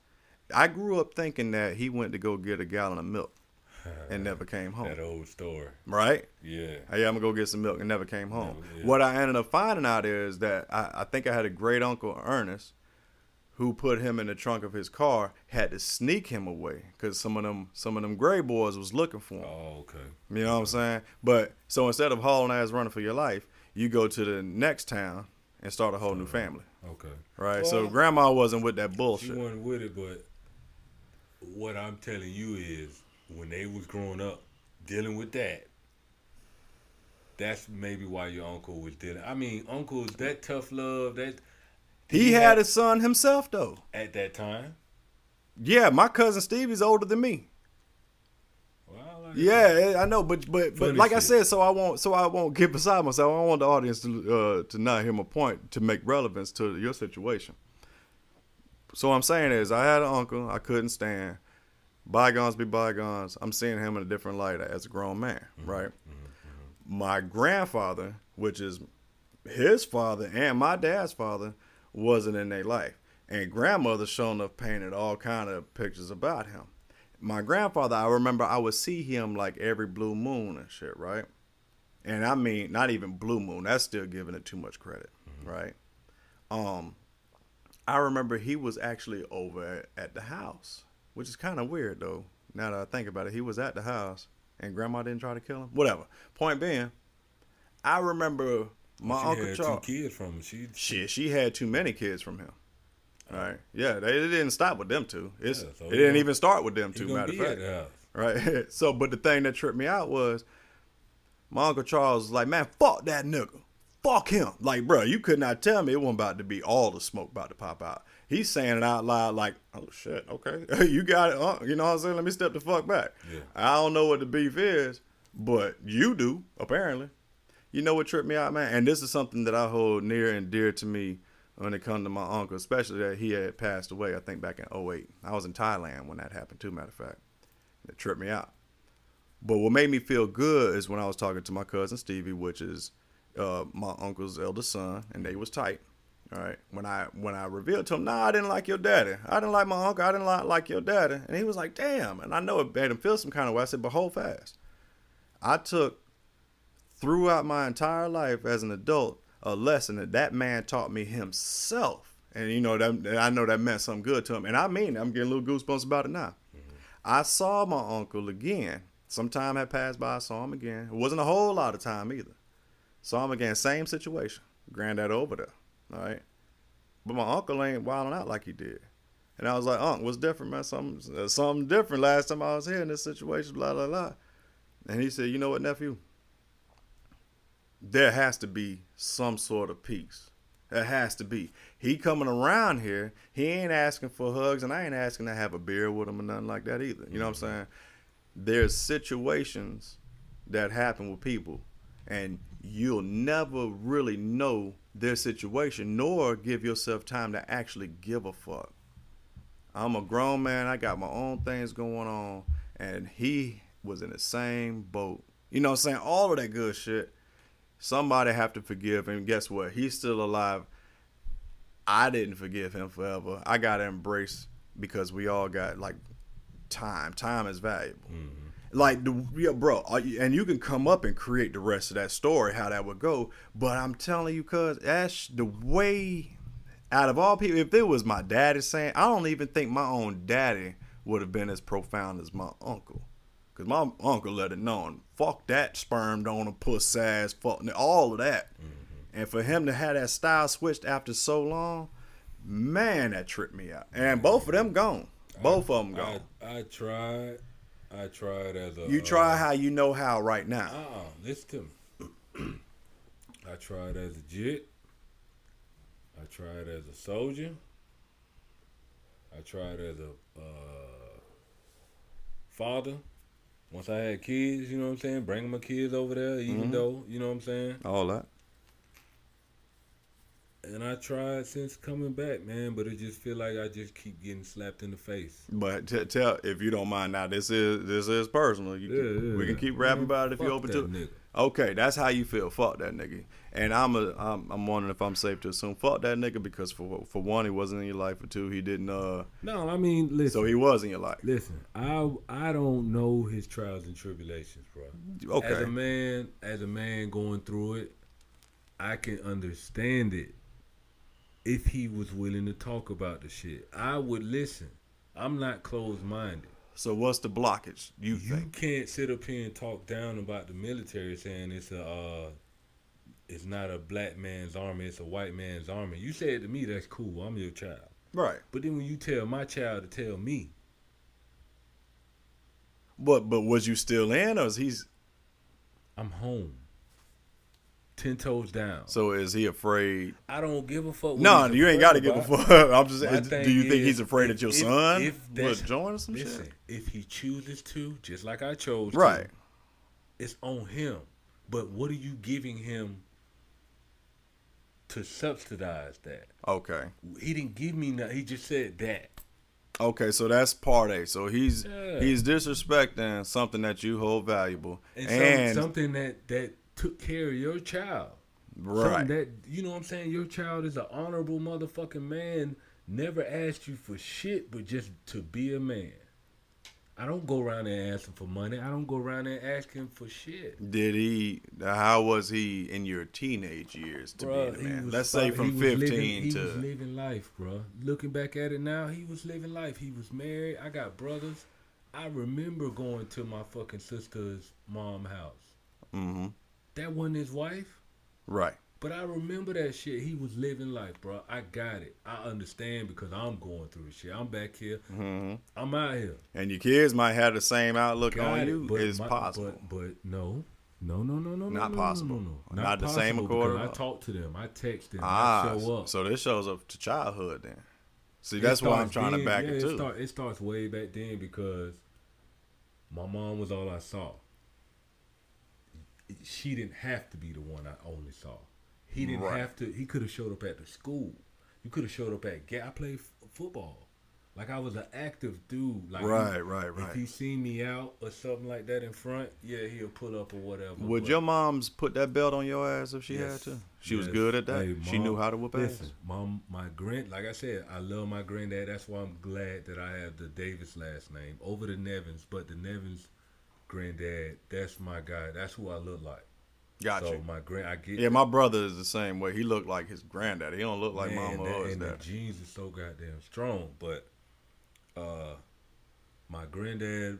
I grew up thinking that he went to go get a gallon of milk and never came home. That old story, right? Yeah. Hey, I'm gonna go get some milk and never came home. Yeah. What I ended up finding out is that I, I think I had a great uncle, Ernest, who put him in the trunk of his car, had to sneak him away because some of them, some of them gray boys was looking for him. Oh, okay. You know yeah. what I'm saying? But so instead of hauling ass, running for your life, you go to the next town and start a whole new family. Okay. Right? Well, so grandma wasn't with that bullshit. She wasn't with it, but what I'm telling you is when they was growing up dealing with that, that's maybe why your uncle was dealing. I mean, uncles, that tough love, that... He, he had, had a son himself, though. At that time? Yeah, my cousin Stevie's older than me. Yeah, I know, but but, but like shit. I said, so I won't so I won't get beside myself. I want the audience to uh, to not hear my point, to make relevance to your situation. So what I'm saying is, I had an uncle I couldn't stand. Bygones be bygones. I'm seeing him in a different light as a grown man, mm-hmm. right? Mm-hmm. My grandfather, which is his father and my dad's father, wasn't in their life, and grandmother shown up painted all kind of pictures about him. My grandfather, I remember I would see him like every blue moon and shit, right? And I mean, not even blue moon. That's still giving it too much credit, mm-hmm. right? Um, I remember he was actually over at, at the house, which is kind of weird, though. Now that I think about it, he was at the house, and Grandma didn't try to kill him. Whatever. Point being, I remember my she Uncle Charles. She had two kids from him. She, she, she had too many kids from him. Right. Yeah, they, it didn't stop with them two. It's, yeah, so it didn't gonna, even start with them two, matter of fact. House. Right. So, but the thing that tripped me out was my Uncle Charles was like, man, fuck that nigga. Fuck him. Like, bro, you could not tell me it wasn't about to be all the smoke about to pop out. He's saying it out loud like, oh, shit, okay. You got it. Uh, you know what I'm saying? Let me step the fuck back. Yeah. I don't know what the beef is, but you do, apparently. You know what tripped me out, man? And this is something that I hold near and dear to me when it comes to my uncle, especially that he had passed away, I think back in oh eight. I was in Thailand when that happened, too, matter of fact. It tripped me out. But what made me feel good is when I was talking to my cousin Stevie, which is uh, my uncle's eldest son, and they was tight. All right. When I when I revealed to him, nah, I didn't like your daddy. I didn't like my uncle. I didn't like, like your daddy. And he was like, damn. And I know it made him feel some kind of way. I said, but hold fast. I took throughout my entire life as an adult a lesson that that man taught me himself. And, you know, that I know that meant something good to him. And I mean, I'm getting a little goosebumps about it now. Mm-hmm. I saw my uncle again. Some time had passed by. I saw him again. It wasn't a whole lot of time either. Saw him again. Same situation. Granddad over there. All right. But my uncle ain't wilding out like he did. And I was like, Unc, what's different, man? Something, uh, something different last time I was here in this situation, blah, blah, blah. And he said, you know what, nephew? There has to be some sort of peace. There has to be. He coming around here, he ain't asking for hugs, and I ain't asking to have a beer with him or nothing like that either. You know what I'm saying? There's situations that happen with people, and you'll never really know their situation, nor give yourself time to actually give a fuck. I'm a grown man. I got my own things going on, and he was in the same boat. You know what I'm saying? All of that good shit. Somebody have to forgive him. Guess what? He's still alive. I didn't forgive him forever. I got to embrace, because we all got, like, time. Time is valuable. Mm-hmm. Like, the, yeah, bro, and you can come up and create the rest of that story, how that would go. But I'm telling you, cuz, that's the way, out of all people, if it was my daddy saying, I don't even think my own daddy would have been as profound as my uncle. Because my uncle let it know, fuck that sperm donor, puss ass, fuck, all of that. Mm-hmm. And for him to have that style switched after so long, man, that tripped me out. And both of them gone. Both I, of them gone. I, I tried. I tried as a... You try uh, how you know how right now. Uh-uh. Listen to me. I tried as a jit. I tried as a soldier. I tried as a uh, father. Once I had kids, you know what I'm saying? Bringing my kids over there, even mm-hmm. though, you know what I'm saying? All that. And I tried since coming back, man, but it just feel like I just keep getting slapped in the face. But t- tell, if you don't mind, now this is this is personal. You yeah, can, yeah. We can keep rapping about it if you're open to it. Nigga. Okay, that's how you feel. Fuck that nigga. And I'm a, I'm, I'm wondering if I'm safe to assume fuck that nigga because for for one, he wasn't in your life. For two, he didn't. Uh, no, I mean, listen. So he was in your life. Listen, I I don't know his trials and tribulations, bro. Okay. As a man, as a man going through it, I can understand it. If he was willing to talk about the shit, I would listen. I'm not closed-minded. So what's the blockage? You you think? Can't sit up here and talk down about the military, saying it's a uh, it's not a black man's army, it's a white man's army. You said to me, that's cool. I'm your child, right? But then when you tell my child to tell me, but but was you still in, or is he's? I'm home. Ten toes down. So is he afraid? I don't give a fuck. No, you ain't got to give a fuck. I'm just. Do you think he's afraid that your son will join or some shit? If he chooses to, just like I chose, right? It's on him. But what are you giving him to subsidize that? Okay. He didn't give me nothing. He just said that. Okay, so that's part A. So he's yeah. he's disrespecting something that you hold valuable and, and some, something that that. took care of your child. Right. Something that, you know what I'm saying? Your child is an honorable motherfucking man, never asked you for shit, but just to be a man. I don't go around there asking for money. I don't go around there asking for shit. Did he, how was he in your teenage years to bruh, be a man? Was, Let's say from fifteen living, he to. He was living life, bro. Looking back at it now, he was living life. He was married. I got brothers. I remember going to my fucking sister's mom's house. Mm-hmm. That wasn't his wife. Right. But I remember that shit. He was living life, bro. I got it. I understand because I'm going through shit. I'm back here. Mm-hmm. I'm out here. And your kids might have the same outlook got on it, you. It's my, possible. But, but no. No, no, no, no, Not no, possible. No, no, no. Not, Not the possible same accord. I talk to them. I text them. Ah, I show up. So this shows up to childhood then. See, that's why I'm trying then, to back yeah, it too. It, start, it starts way back then because my mom was all I saw. She didn't have to be the one I only saw. He didn't right. have to. He could have showed up at the school. You could have showed up at. I played f- football. Like I was an active dude. Like right, he, right, right. If he seen me out or something like that in front, yeah, he'll pull up or whatever. Would but, your mom's put that belt on your ass if she yes, had to? She yes. was good at that. Hey, mom, she knew how to whip listen, ass. Mom, my grand, like I said, I love my granddad. That's why I'm glad that I have the Davis last name over the Nevins. But the Nevins granddad, that's my guy. That's who I look like. Got so you. My grand, I get yeah, that. My brother is the same way. He looked like his granddad. He don't look like Man, mama that, or his and dad. The genes are so goddamn strong. But uh, my granddad,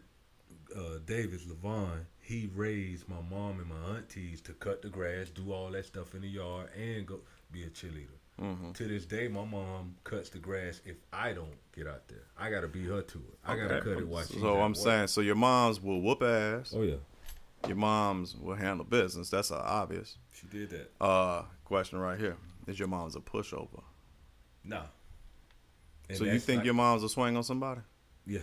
uh, Davis Levon, he raised my mom and my aunties to cut the grass, do all that stuff in the yard, and go be a cheerleader. Mm-hmm. To this day, my mom cuts the grass if I don't get out there. I got to beat her to it. I okay. got to cut it while she's So I'm work. saying, so your moms will whoop ass. Oh, yeah. Your moms will handle business. That's obvious. She did that. Uh, question right here. Is your mom's a pushover? Nah. And so you think like, your mom's will swing on somebody? Yeah.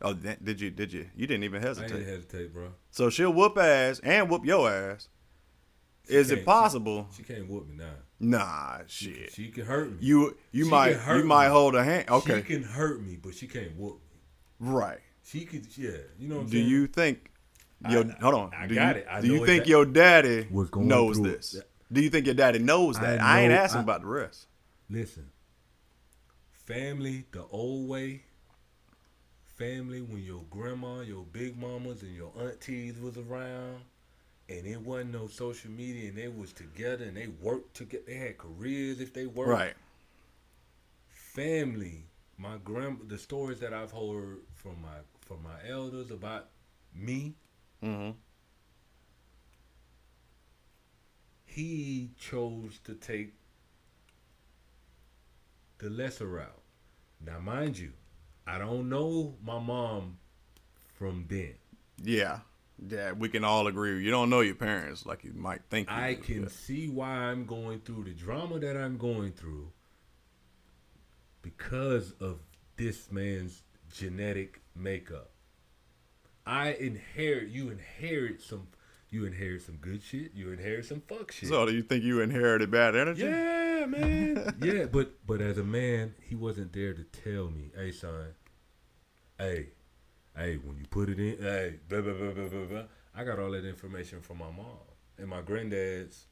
Oh, that, did you? Did you? You didn't even hesitate. I didn't hesitate, bro. So she'll whoop ass and whoop your ass. She Is it possible? She, she can't whoop me now. Nah, shit. She, she can hurt me. You you she might you me. might hold her hand. Okay. She can hurt me, but she can't whoop me. Right. She could. Yeah. You know what I'm Do saying? Do you think? Your, I, hold on. I do got you, it. I do know you think that, your daddy knows this? That. Do you think your daddy knows that? I, know, I ain't asking I, about the rest. Listen, family the old way. Family when your grandma, your big mamas, and your aunties was around, and it wasn't no social media, and they was together, and they worked together. They had careers if they worked. Right. Family. My grandma. The stories that I've heard from my from my elders about me. Mm-hmm. He chose to take the lesser route. Now, mind you, I don't know my mom from then. Yeah, yeah, we can all agree. You don't know your parents like you might think. You I do, can but. see why I'm going through the drama that I'm going through because of this man's genetic makeup. I inherit, you inherit some, you inherit some good shit, you inherit some fuck shit. So do you think you inherited bad energy? Yeah, man. yeah, but but as a man, he wasn't there to tell me, hey, son, hey, hey, when you put it in, hey, blah, blah, blah, blah, blah, blah. I got all that information from my mom and my granddad's,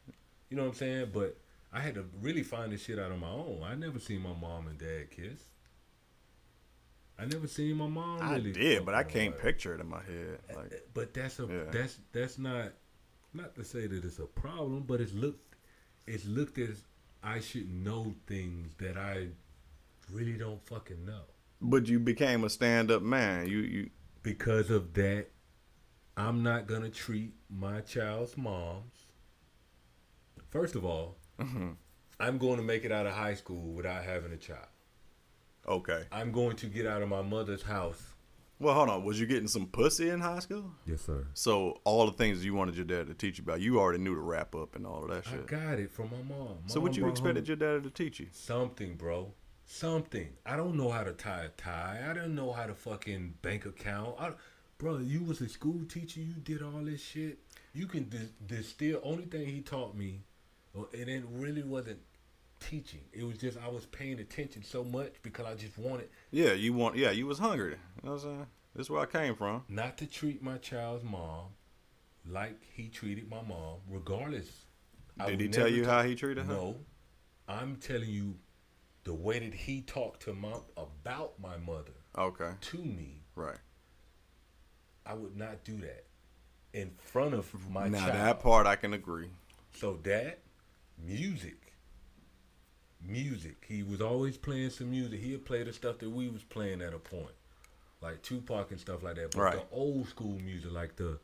you know what I'm saying? But I had to really find this shit out on my own. I never seen my mom and dad kiss. I never seen my mom really. I did, but I can't picture it in my head. Like, but that's a yeah. that's that's not not to say that it's a problem, but it's looked it's looked as I should know things that I really don't fucking know. But you became a stand up man. You you because of that, I'm not gonna treat my child's moms. First of all, mm-hmm. I'm going to make it out of high school without having a child. Okay. I'm going to get out of my mother's house. Well, hold on. Was you getting some pussy in high school? Yes, sir. So all the things you wanted your dad to teach you about, you already knew to wrap up and all of that shit. I got it from my mom. mom so what you expected home. your dad to teach you? Something, bro. Something. I don't know how to tie a tie. I don't know how to fucking bank account. I, bro, you was a school teacher. You did all this shit. You can dis- distill. Only thing he taught me, and it really wasn't teaching. It was just I was paying attention so much because I just wanted. Yeah, you want. Yeah, you was hungry. You know what I'm saying? That's where I came from. Not to treat my child's mom like he treated my mom, regardless. Did he tell you how he treated her? No, I'm telling you the way that he talked to mom about my mother. Okay. To me. Right. I would not do that in front of my child. Now that part I can agree. So that music. Music. He was always playing some music. He'd play the stuff that we was playing at a point, like Tupac and stuff like that. But right. the old school music, like the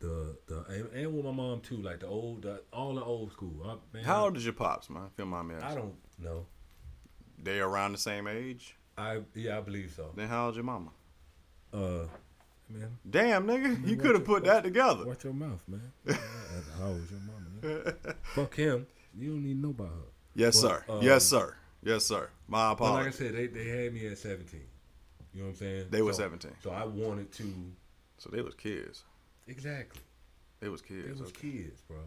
the the and, and with my mom too, like the old, the, all the old school. I, man, How old is your pops, man? If your mom asks. I don't know. They around the same age? I yeah, I believe so. Then how old's your mama? Uh, man. Damn, nigga, man, you could have put watch, that together. Watch your mouth, man. How old's your mama? Man? Fuck him. You don't need to know about her. Yes, but, sir. Um, yes, sir. Yes, sir. My apologies. Like I said, they they had me at seventeen. You know what I'm saying? They were so, seventeen. So I wanted to. So they was kids. Exactly. They was kids. They was okay. kids, bro.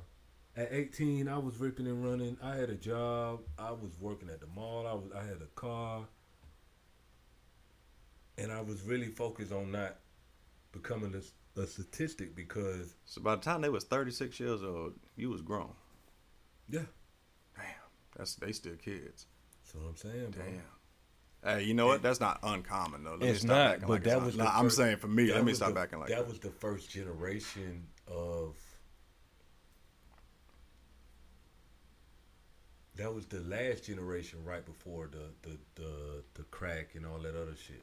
At eighteen, I was ripping and running. I had a job. I was working at the mall. I was. I had a car. And I was really focused on not becoming a, a statistic because. So by the time they was thirty-six years old, you was grown. Yeah. Damn. That's they still kids. That's what I'm saying, bro. Damn. Hey, you know what? That's not uncommon though. Let it's me not, but like that it's was. Not. First, I'm saying for me, let me stop the, acting like that. That was the first generation of. That was the last generation right before the the the, the crack and all that other shit.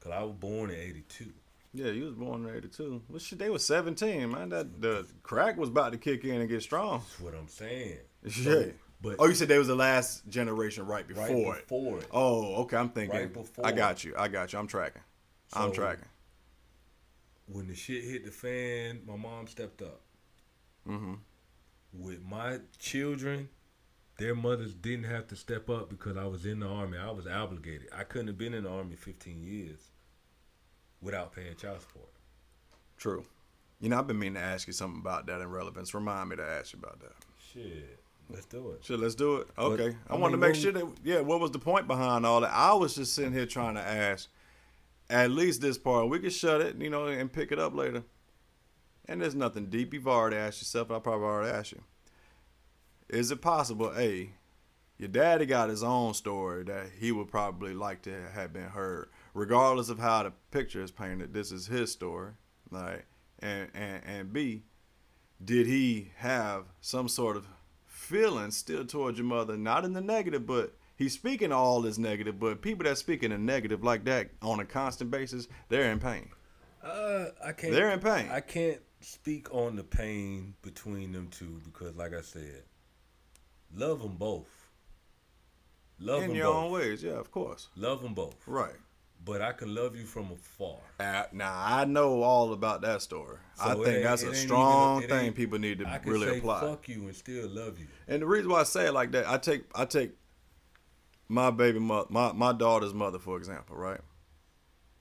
Cause I was born in eighty-two. Yeah, you was born in eighty-two. Well, shit, they was seventeen, man. That the crack was about to kick in and get strong. That's what I'm saying. Yeah. So, but oh, you said they was the last generation right before, right before it. it. Oh, okay. I'm thinking. Right before I got you. I got you. I'm tracking. So I'm tracking. When the shit hit the fan, my mom stepped up. Mm-hmm. With my children, their mothers didn't have to step up because I was in the Army. I was obligated. I couldn't have been in the Army fifteen years without paying child support. True. You know, I've been meaning to ask you something about that in relevance. Remind me to ask you about that. Shit. Let's do it. Sure, let's do it. Okay. But, I, I wanted mean, to make sure that, yeah, what was the point behind all that? I was just sitting here trying to ask, at least this part, we could shut it, you know, and pick it up later. And there's nothing deep. You've already asked yourself, and I probably already asked you. Is it possible, A, your daddy got his own story that he would probably like to have been heard, regardless of how the picture is painted, this is his story, like, and, and, and B, did he have some sort of feeling still towards your mother, not in the negative, but he's speaking all this negative, but people that speak in the negative like that on a constant basis, they're in pain. Uh, I can't. They're in pain. I can't speak on the pain between them two because, like I said, love them both. Love them both. In your own ways, yeah, of course. Love them both. Right. But I can love you from afar. Uh, now, I know all about that story. So I think that's a strong even, thing people need to I can really say apply. Fuck you and still love you. And the reason why I say it like that, I take I take my baby mother, my, my daughter's mother, for example, right?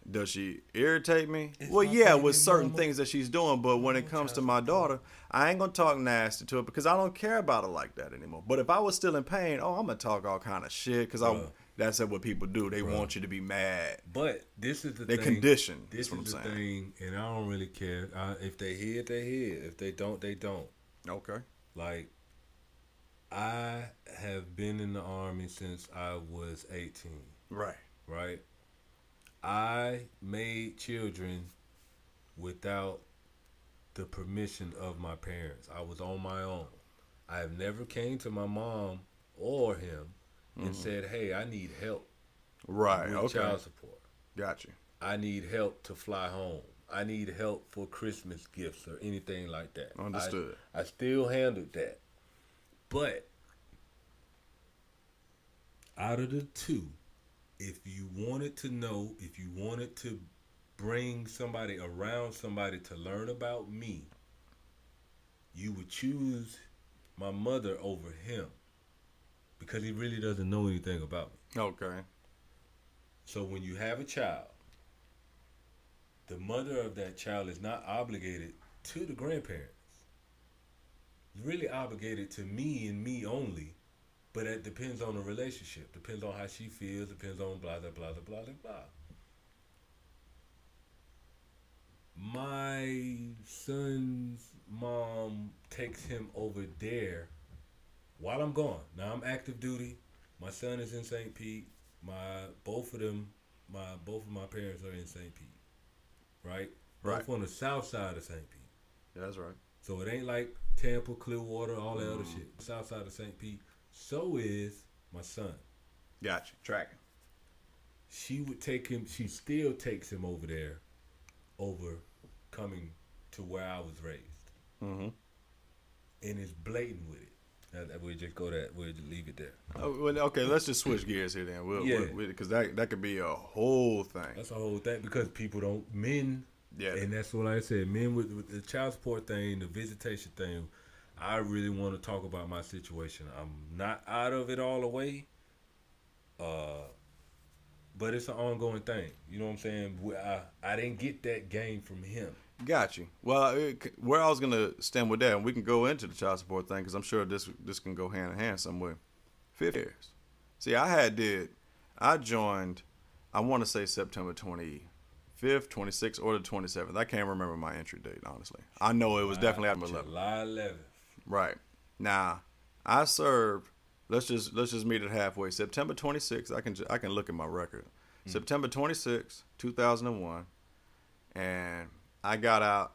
Does she irritate me? It's well, yeah, with certain mama. things that she's doing. But when it comes to my daughter, I ain't going to talk nasty to her because I don't care about her like that anymore. But if I was still in pain, oh, I'm going to talk all kind of shit because uh. I... That's what people do. They right. want you to be mad. But this is the they thing. They condition. This is what I'm is the saying. thing, and I don't really care. I, if they hear, they hear. If they don't, they don't. Okay. Like, I have been in the Army since I was eighteen. Right. Right? I made children without the permission of my parents. I was on my own. I have never came to my mom or him and mm-hmm. said, hey, I need help. Right. With okay. child support. Gotcha. I need help to fly home. I need help for Christmas gifts or anything like that. Understood. I, I still handled that. But out of the two, if you wanted to know, if you wanted to bring somebody around somebody to learn about me, you would choose my mother over him. Because he really doesn't know anything about me. Okay. So when you have a child, the mother of that child is not obligated to the grandparents. You're really obligated to me and me only, but it depends on the relationship. Depends on how she feels. Depends on blah, blah, blah, blah, blah, blah. My son's mom takes him over there while I'm gone. Now I'm active duty. My son is in Saint Pete. My both of them, my both of my parents are in Saint Pete, right? Right. Both on the south side of Saint Pete. Yeah, that's right. So it ain't like Tampa, Clearwater, all that mm. other shit. South side of Saint Pete. So is my son. Gotcha. Tracking. She would take him. She still takes him over there, over coming to where I was raised. Mm-hmm. And it's blatant with it. We'll just go that. We'll just leave it there. Oh, well, okay, let's just switch gears here then. We'll, yeah, because that that could be a whole thing. That's a whole thing because people don't men. Yeah, and that's what I said. Men with, with the child support thing, the visitation thing. I really want to talk about my situation. I'm not out of it all the way, uh, but it's an ongoing thing. You know what I'm saying? I I didn't get that game from him. Got you. Well, it, where I was going to stand with that, and we can go into the child support thing because I'm sure this this can go hand in hand somewhere. fifty years. See, I had did, I joined, I want to say September twenty-fifth, twenty-sixth, or the twenty-seventh. I can't remember my entry date, honestly. I know it was definitely after eleven. July eleventh. Right. Now, I served, let's just let's just meet it halfway. September twenty-sixth, I can, I can look at my record. Mm-hmm. September twenty-sixth, two thousand one, and I got out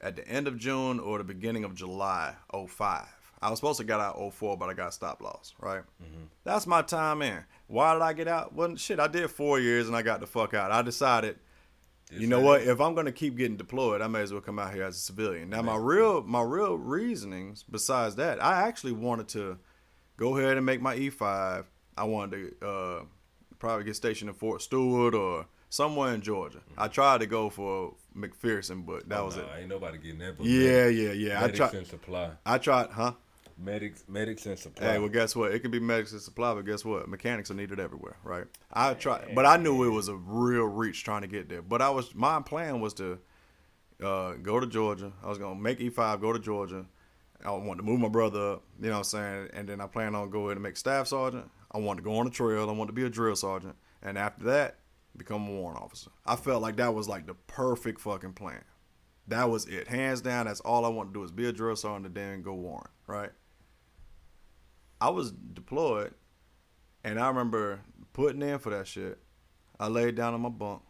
at the end of June or the beginning of July oh five. I was supposed to get out oh four, but I got stop loss, right? Mm-hmm. That's my time in. Why did I get out? Well, shit, I did four years and I got the fuck out. I decided, it's you know what? If I'm going to keep getting deployed, I may as well come out here as a civilian. Now, my real, my real reasonings besides that, I actually wanted to go ahead and make my E five. I wanted to uh, probably get stationed in Fort Stewart or somewhere in Georgia. Mm-hmm. I tried to go for McPherson, but that oh, was no, it. Ain't nobody getting that. But yeah, med- yeah, yeah. Medics I tried, and supply. I tried, huh? Medics, medics and supply. Hey, well, guess what? It could be medics and supply, but guess what? Mechanics are needed everywhere, right? I tried, but I knew it was a real reach trying to get there. But I was, my plan was to uh, go to Georgia. I was gonna make E five, go to Georgia. I wanted to move my brother up, you know what I'm saying? And then I planned on going and make staff sergeant. I wanted to go on the trail. I wanted to be a drill sergeant. And after that, become a warrant officer. I felt like that was like the perfect fucking plan. That was it. Hands down, that's all I want to do is be a drill sergeant and then go warrant, right? I was deployed, and I remember putting in for that shit. I laid down on my bunk,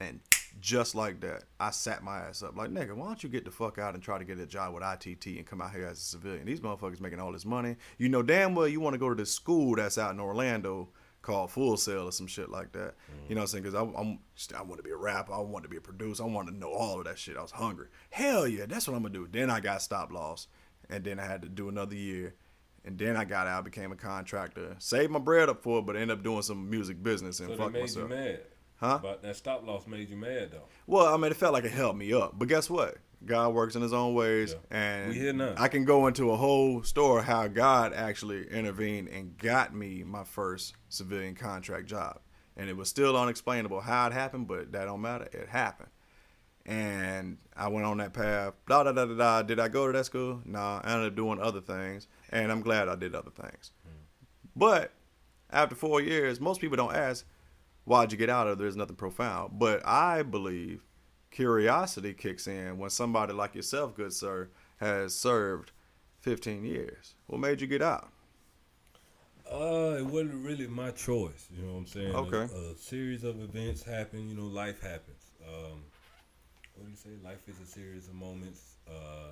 and just like that, I sat my ass up. Like, nigga, why don't you get the fuck out and try to get a job with I T T and come out here as a civilian? These motherfuckers making all this money. You know damn well you want to go to this school that's out in Orlando called Full Sail or some shit like that. Mm-hmm. You know what I'm saying? Because I I'm, I want to be a rapper. I want to be a producer. I want to know all of that shit. I was hungry. Hell yeah, that's what I'm going to do. Then I got stop loss, and then I had to do another year. And then I got out, became a contractor. Saved my bread up for it, but ended up doing some music business and so fucked myself. So made you mad. Huh? But that stop loss made you mad, though. Well, I mean, it felt like it helped me up. But guess what? God works in his own ways. Yeah. And we hear none. I can go into a whole story how God actually intervened and got me my first civilian contract job. And it was still unexplainable how it happened, but that don't matter. It happened. And I went on that path. Da da da da da. Did I go to that school? Nah. I ended up doing other things, and I'm glad I did other things. Mm. But after four years, most people don't ask, "Why'd you get out of?" There's nothing profound. But I believe curiosity kicks in when somebody like yourself, good sir, has served fifteen years. What made you get out? Uh, it wasn't really my choice. You know what I'm saying? Okay. A, a series of events happened. You know, life happens. Um. What do you say? Life is a series of moments. Uh,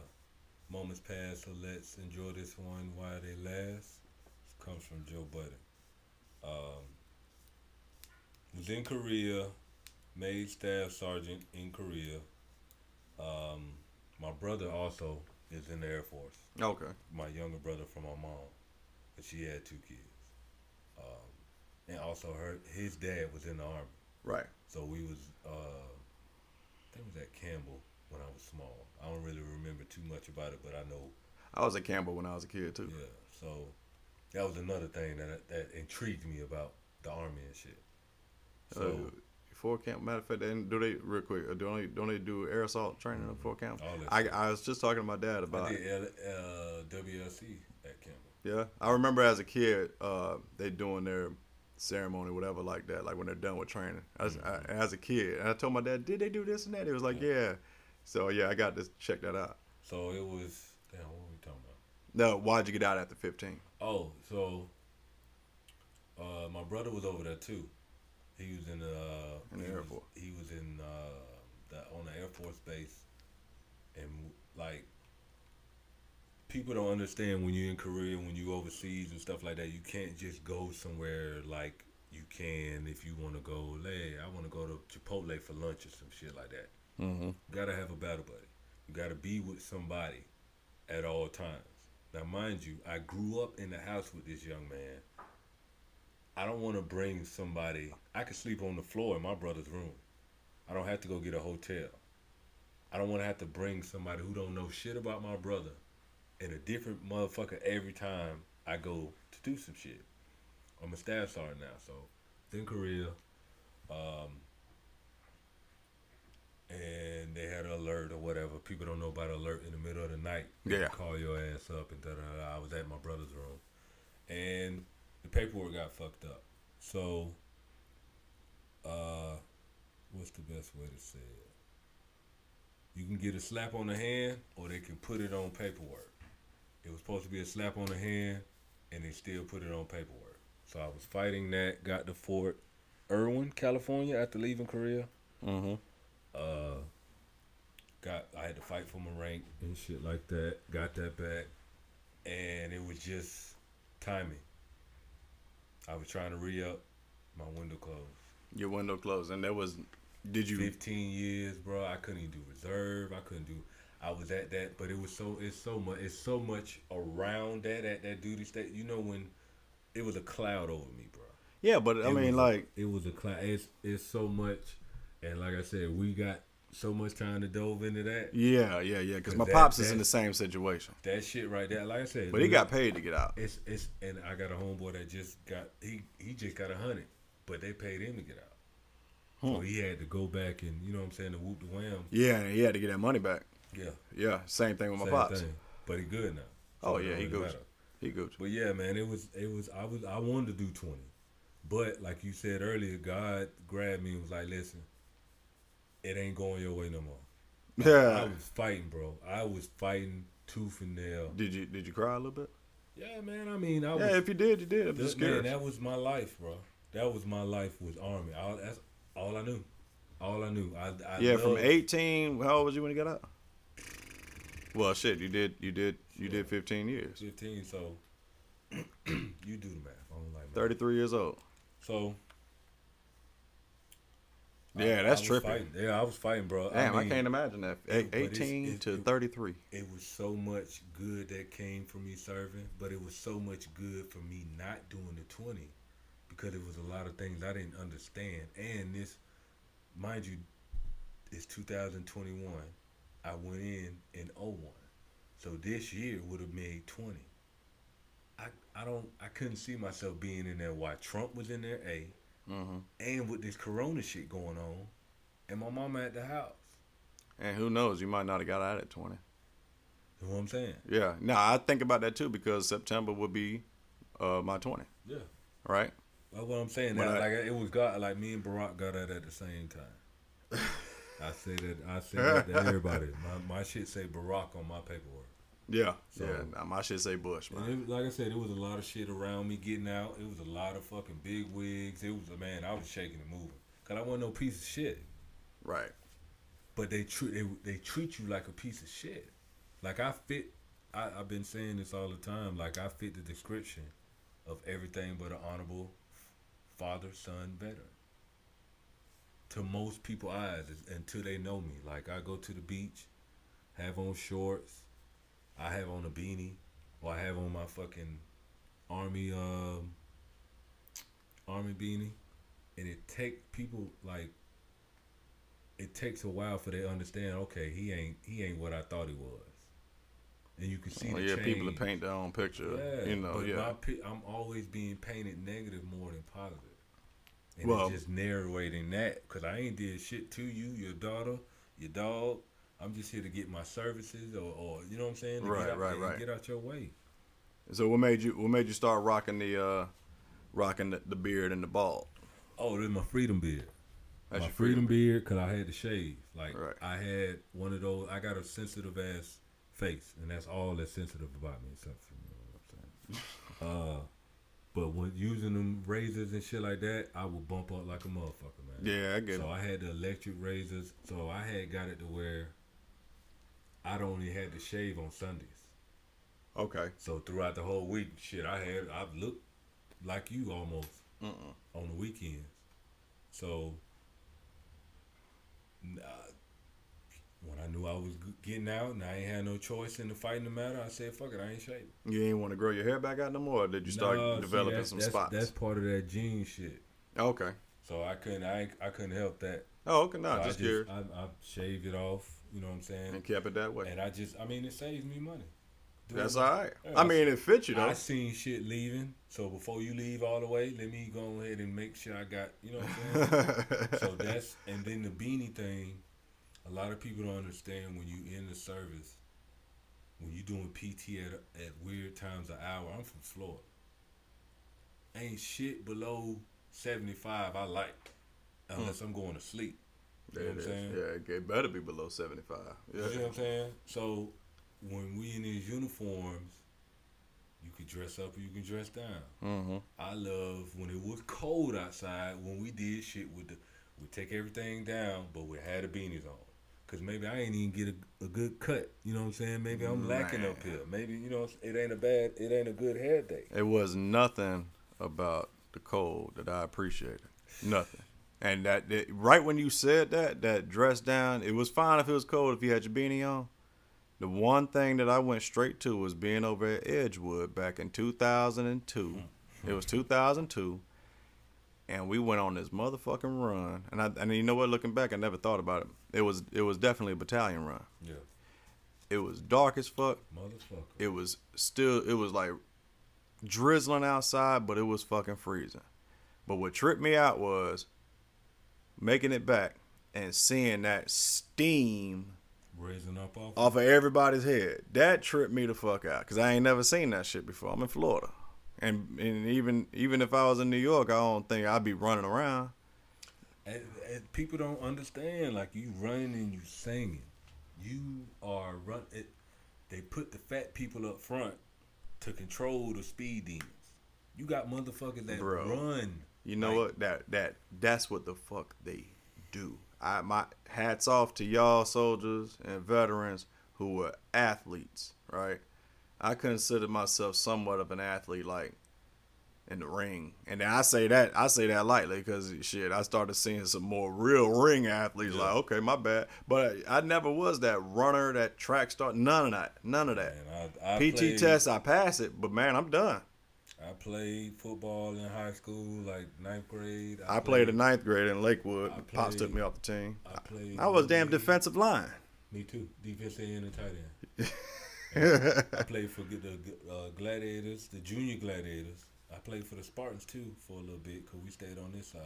moments pass, so let's enjoy this one while they last. This comes from Joe Budden. Um, was in Korea, made staff sergeant in Korea. Um, my brother also is in the Air Force. Okay. My younger brother from my mom, but she had two kids. Um, and also her, his dad was in the Army. Right. So we was... Uh, I think it was at Campbell when I was small. I don't really remember too much about it, but I know I was at Campbell when I was a kid too. Yeah, so that was another thing that that intrigued me about the Army and shit. So uh, Fort Campbell, matter of fact, they do they real quick? Don't they, don't they do air assault training mm-hmm. at Fort Campbell? I I was just talking to my dad about I did uh, W L C at Campbell. Yeah, I remember as a kid uh, they doing their ceremony, whatever, like that, like when they're done with training. I was, I, as a kid, and I told my dad, "Did they do this and that?" He was like, "Yeah." yeah. So yeah, I got to check that out. So it was. Damn, what were we talking about? No, why'd you get out after fifteen? Oh, so uh, my brother was over there too. He was in the, uh, in the he Air was, Force. He was in uh, the, on the Air Force base, and like people don't understand when you're in Korea, when you overseas and stuff like that, you can't just go somewhere like you can if you want to go, hey, I want to go to Chipotle for lunch or some shit like that. Mm-hmm. You gotta have a battle buddy. You got to be with somebody at all times. Now, mind you, I grew up in the house with this young man. I don't want to bring somebody. I could sleep on the floor in my brother's room. I don't have to go get a hotel. I don't want to have to bring somebody who don't know shit about my brother and a different motherfucker every time I go to do some shit. I'm a staff sergeant now, so it's in Korea. Um, and they had an alert or whatever. People don't know about an alert in the middle of the night. Yeah. Call your ass up and da-da-da. I was at my brother's room. And the paperwork got fucked up. So, uh, what's the best way to say it? You can get a slap on the hand, or they can put it on paperwork. It was supposed to be a slap on the hand, and they still put it on paperwork. So I was fighting that, got to Fort Irwin, California, after leaving Korea. Mm-hmm. Uh, got, I had to fight for my rank and shit like that. Got that back. And it was just timing. I was trying to re-up. My window closed. Your window closed. And there was... Did you fifteen years, bro? I couldn't even do reserve. I couldn't do. I was at that, but it was so. It's so much. It's so much around that at that duty station. You know when it was a cloud over me, bro. Yeah, but it I mean, was, like it was a cloud. It's it's so much, and like I said, we got so much time to delve into that. Yeah, yeah, yeah. Because my that, pops is that, in the same situation. That shit right there. Like I said, but dude, he got paid to get out. It's it's and I got a homeboy that just got he he just got a hundred, but they paid him to get out. So he had to go back and, you know what I'm saying, to whoop the wham. Yeah, and he had to get that money back. Yeah. Yeah, same thing with my same pops. Thing. But he good now. So oh, yeah, he good. He good. But, yeah, man, it was, it was, I was, I wanted to do twenty. But, like you said earlier, God grabbed me and was like, listen, it ain't going your way no more. Yeah. I, I was fighting, bro. I was fighting tooth and nail. Did you, did you cry a little bit? Yeah, man, I mean, I was. Yeah, if you did, you did. I'm just scared. Man, that was my life, bro. That was my life was Army. I, that's All I knew. All I knew. I, I yeah, loved. From eighteen, how old was you when you got out? Well, shit, you did you did, you did, did fifteen years. fifteen, so you do the math. I don't like math. thirty-three years old. So. Yeah, I, that's I trippy. Fighting. Yeah, I was fighting, bro. Damn, I, mean, I can't imagine that. eighteen it's, it's, to it, thirty-three. It was so much good that came from me serving, but it was so much good for me not doing the twenty. Because it was a lot of things I didn't understand. And this, mind you, it's two thousand twenty-one. I went in in oh one. So this year would have made twenty. I I don't I couldn't see myself being in there while Trump was in there, A. Mm-hmm. And with this corona shit going on. And my mama at the house. And who knows, you might not have got out at twenty. You know what I'm saying? Yeah. No, I think about that too because September would be uh, my twenty. Yeah. Right? That's what I'm saying. That, I, like it was God. Like me and Barack got out at the same time. I say that. I say that to everybody. My, my shit say Barack on my paperwork. Yeah. So, yeah. My shit say Bush. Man. It, like I said, it was a lot of shit around me getting out. It was a lot of fucking big wigs. It was a man. I was shaking and moving because I wasn't no piece of shit. Right. But they treat they, they treat you like a piece of shit. Like I fit. I, I've been saying this all the time. Like I fit the description of everything but an honorable father, son, veteran. To most people's eyes, until they know me. Like, I go to the beach, have on shorts, I have on a beanie, or I have on my fucking army, um, army beanie. And it take people, like, it takes a while for they to understand, okay, he ain't he ain't what I thought he was. And you can see oh, the yeah, change. People that paint their own picture. Yeah, you know, but yeah. My pe- I'm always being painted negative more than positive. And well, it's just narrating that because I ain't did shit to you, your daughter, your dog. I'm just here to get my services, or, or you know what I'm saying? To right, get out right, there right. And get out your way. So what made you? What made you start rocking the, uh, rocking the, the beard and the bald? Oh, this is my freedom beard. That's my your freedom, freedom beard because I had to shave. Like right. I had one of those. I got a sensitive ass face, and that's all that's sensitive about me, except for you know what I'm saying. Uh, but when using them razors and shit like that, I would bump up like a motherfucker, man. Yeah, I get so it. So I had the electric razors, so I had got it to where I only had to shave on Sundays. Okay. So throughout the whole week, shit, I had I looked like you almost uh-uh. on the weekends. So nah, when I knew I was good, getting out, and I ain't had no choice in the fighting the matter. I said, fuck it, I ain't shaving. You ain't want to grow your hair back out no more, or did you start no, developing see, that's, some that's, spots? That's part of that gene shit. Okay. So I couldn't, I I couldn't help that. Oh, okay, no, so just here. I, I shaved it off, you know what I'm saying? And kept it that way. And I just, I mean, it saves me money. Dude, that's all right. Yeah, I mean, it fits you, though. I seen shit leaving, so before you leave all the way, let me go ahead and make sure I got, you know what I'm saying? So that's, and then the beanie thing, a lot of people don't understand when you in the service, when you doing P T at, at weird times an hour. I'm from Florida. Ain't shit below seventy-five I like. Unless I'm going to sleep. You know what I'm saying? Yeah, it better be below seventy-five. Yeah. You know what I'm saying? So when we in these uniforms, you can dress up or you can dress down. Mm-hmm. I love when it was cold outside, when we did shit with the, we take everything down, but we had the beanies on. Because maybe I ain't even get a, a good cut. You know what I'm saying? Maybe I'm Man. lacking up here. Maybe, you know, it ain't a bad, it ain't a good hair day. It was nothing about the cold that I appreciated. Nothing. And that, that right when you said that, that dress down, it was fine if it was cold if you had your beanie on. The one thing that I went straight to was being over at Edgewood back in two thousand two. It was two thousand two. And we went on this motherfucking run. And I and you know what? Looking back, I never thought about it. It was it was definitely a battalion run. Yeah. It was dark as fuck. Motherfucker. It was still, it was like drizzling outside, but it was fucking freezing. But what tripped me out was making it back and seeing that steam raising up off, off of everybody's head. That tripped me the fuck out because I ain't never seen that shit before. I'm in Florida. And and even even if I was in New York, I don't think I'd be running around. And, and people don't understand. Like, you running and you singing. You are running. They put the fat people up front to control the speed demons. You got motherfuckers that Bro. run. You know right. what? That that that's what the fuck they do. I my hats off to y'all soldiers and veterans who were athletes, right? I consider myself somewhat of an athlete, like in the ring, and then I say that I say that lightly because shit, I started seeing some more real ring athletes. Yeah. Like, okay, my bad, but I never was that runner, that track star, none of that, none of that. Man, I, I P T played. test, I pass it, but man, I'm done. I played football in high school, like ninth grade. I, I played, played in ninth grade in Lakewood. Played, Pops took me off the team. I, played I was damn defensive line. Me too. Defensive end and tight end. I played for the uh, Gladiators, the Junior Gladiators. I played for the Spartans too for a little bit because we stayed on this side.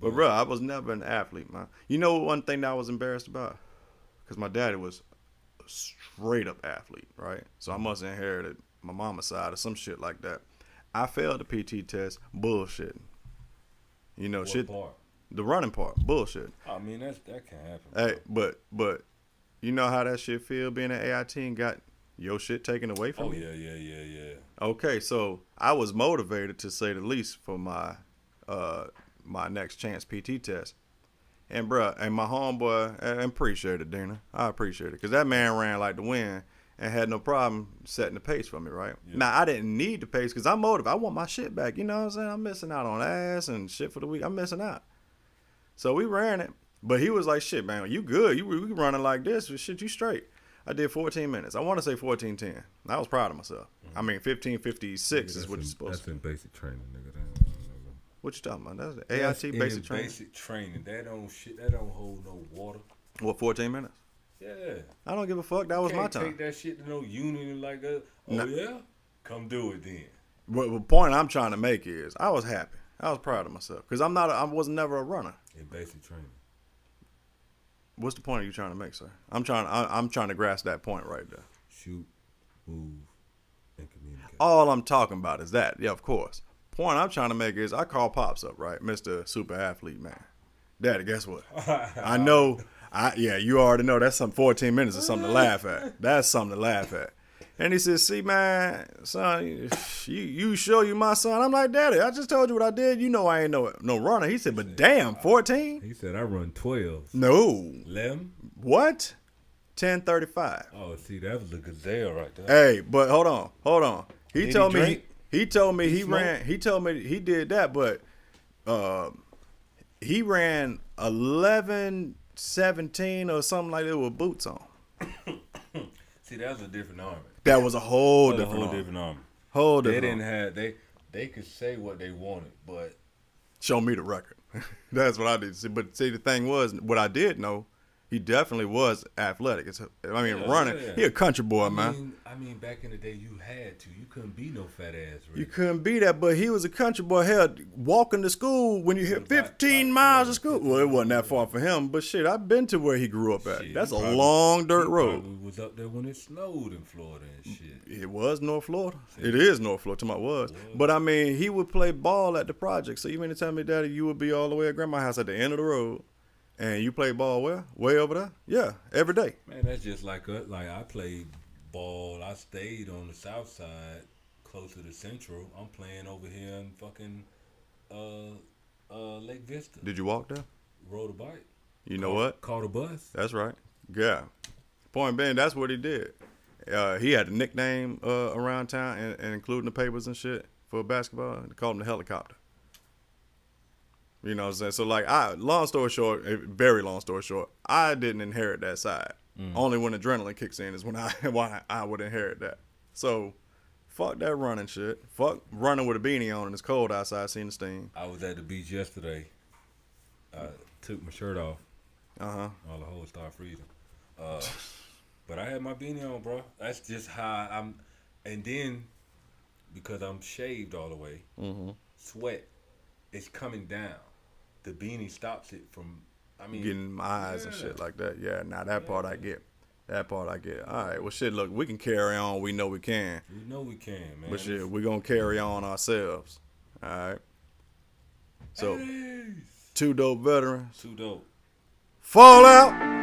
But, but bro, I was never an athlete, man. You know one thing that I was embarrassed about? Because my daddy was a straight up athlete, right? So I must have inherited my mama's side or some shit like that. I failed the P T test bullshitting. You know, what shit. Part? The running part, bullshit. I mean, that's, that can happen. Hey, but but you know how that shit feel being an A I T and got your shit taken away from oh, you? Oh, yeah, yeah, yeah, yeah. Okay, so I was motivated to say the least for my uh, my next chance P T test. And, bruh, and my homeboy, I appreciate it, Dina. I appreciate it. Because that man ran like the wind. And had no problem setting the pace for me, right? Yeah. Now, I didn't need the pace because I'm motivated. I want my shit back. You know what I'm saying? I'm missing out on ass and shit for the week. I'm missing out. So we ran it. But he was like, shit, man, you good. You we running like this. Shit, you straight. I did fourteen minutes. I want to say fourteen ten. I was proud of myself. Mm-hmm. I mean, fifteen fifty-six is what in, you're supposed that's to That's in basic training, nigga. That what you talking about? That's the that's A I T basic training. basic training. That don't, shit, that don't hold no water. What, fourteen minutes? Yeah. I don't give a fuck. That was Can't my time. Take that shit to no union like that. Oh, nah. Yeah? Come do it then. But the point I'm trying to make is I was happy. I was proud of myself because I'm not. A, I was never a runner. In basic training. What's the point are you trying to make, sir? I'm trying. I, I'm trying to grasp that point right there. Shoot, move, and communicate. All I'm talking about is that. Yeah, of course. Point I'm trying to make is I call Pops up, right, Mister Super Athlete Man. Daddy, guess what? I know. I, yeah, you already know that's some fourteen minutes or something to laugh at. That's something to laugh at. And he says, see, man, son, you, you sure you my son? I'm like, Daddy, I just told you what I did. You know I ain't no no runner. He said, but damn, fourteen? He said, I run twelve. No. eleven? What? ten thirty-five. Oh, see, that was a gazelle right there. Hey, but hold on. Hold on. He did told he me he, he told me he, he ran. He told me he did that, but uh, he ran eleven seventeen or something like that with boots on. See, that was a different army. That was a whole different army. A whole different army. Whole different army. They didn't have, they, they could say what they wanted, but. Show me the record. That's what I did. See, but see, the thing was, what I did know, he definitely was athletic. It's, I mean, yeah, running. Yeah. He a country boy, I man. Mean, I mean, back in the day, you had to. You couldn't be no fat ass. Really. You couldn't be that, but he was a country boy. Hell, walking to school when you hit fifteen miles to school. Well, it wasn't that far for him, but shit, I've been to where he grew up at. Shit, that's a probably, long dirt road. He was up there when it snowed in Florida and shit. It was North Florida. Shit. It is North Florida. It was. But, I mean, he would play ball at the project. So even anytime your daddy, you would be all the way at grandma's house at the end of the road. And you play ball where? Way over there? Yeah, every day. Man, that's just like us. Like, I played ball. I stayed on the south side, closer to Central. I'm playing over here in fucking uh, uh, Lake Vista. Did you walk there? Rode a bike. You know caught, what? Caught a bus. That's right. Yeah. Point being, that's what he did. Uh, he had a nickname uh, around town, and, and including the papers and shit, for basketball. They called him the Helicopter. You know what I'm saying? So, like, I long story short, very long story short, I didn't inherit that side. Mm. Only when adrenaline kicks in is when I why I would inherit that. So, fuck that running shit. Fuck running with a beanie on and it's cold outside, seeing the steam. I was at the beach yesterday. I took my shirt off. Uh-huh. All the holes started freezing. Uh, but I had my beanie on, bro. That's just how I'm. And then, because I'm shaved all the way, mm-hmm. sweat is coming down. The beanie stops it from, I mean. Getting my eyes yeah. and shit like that. Yeah, now nah, that yeah. part I get. That part I get. All right, well, shit, look, we can carry on. We know we can. We know we can, man. But shit, we're going to carry on ourselves. All right. So, hey. Two dope veterans. Two dope. Fallout.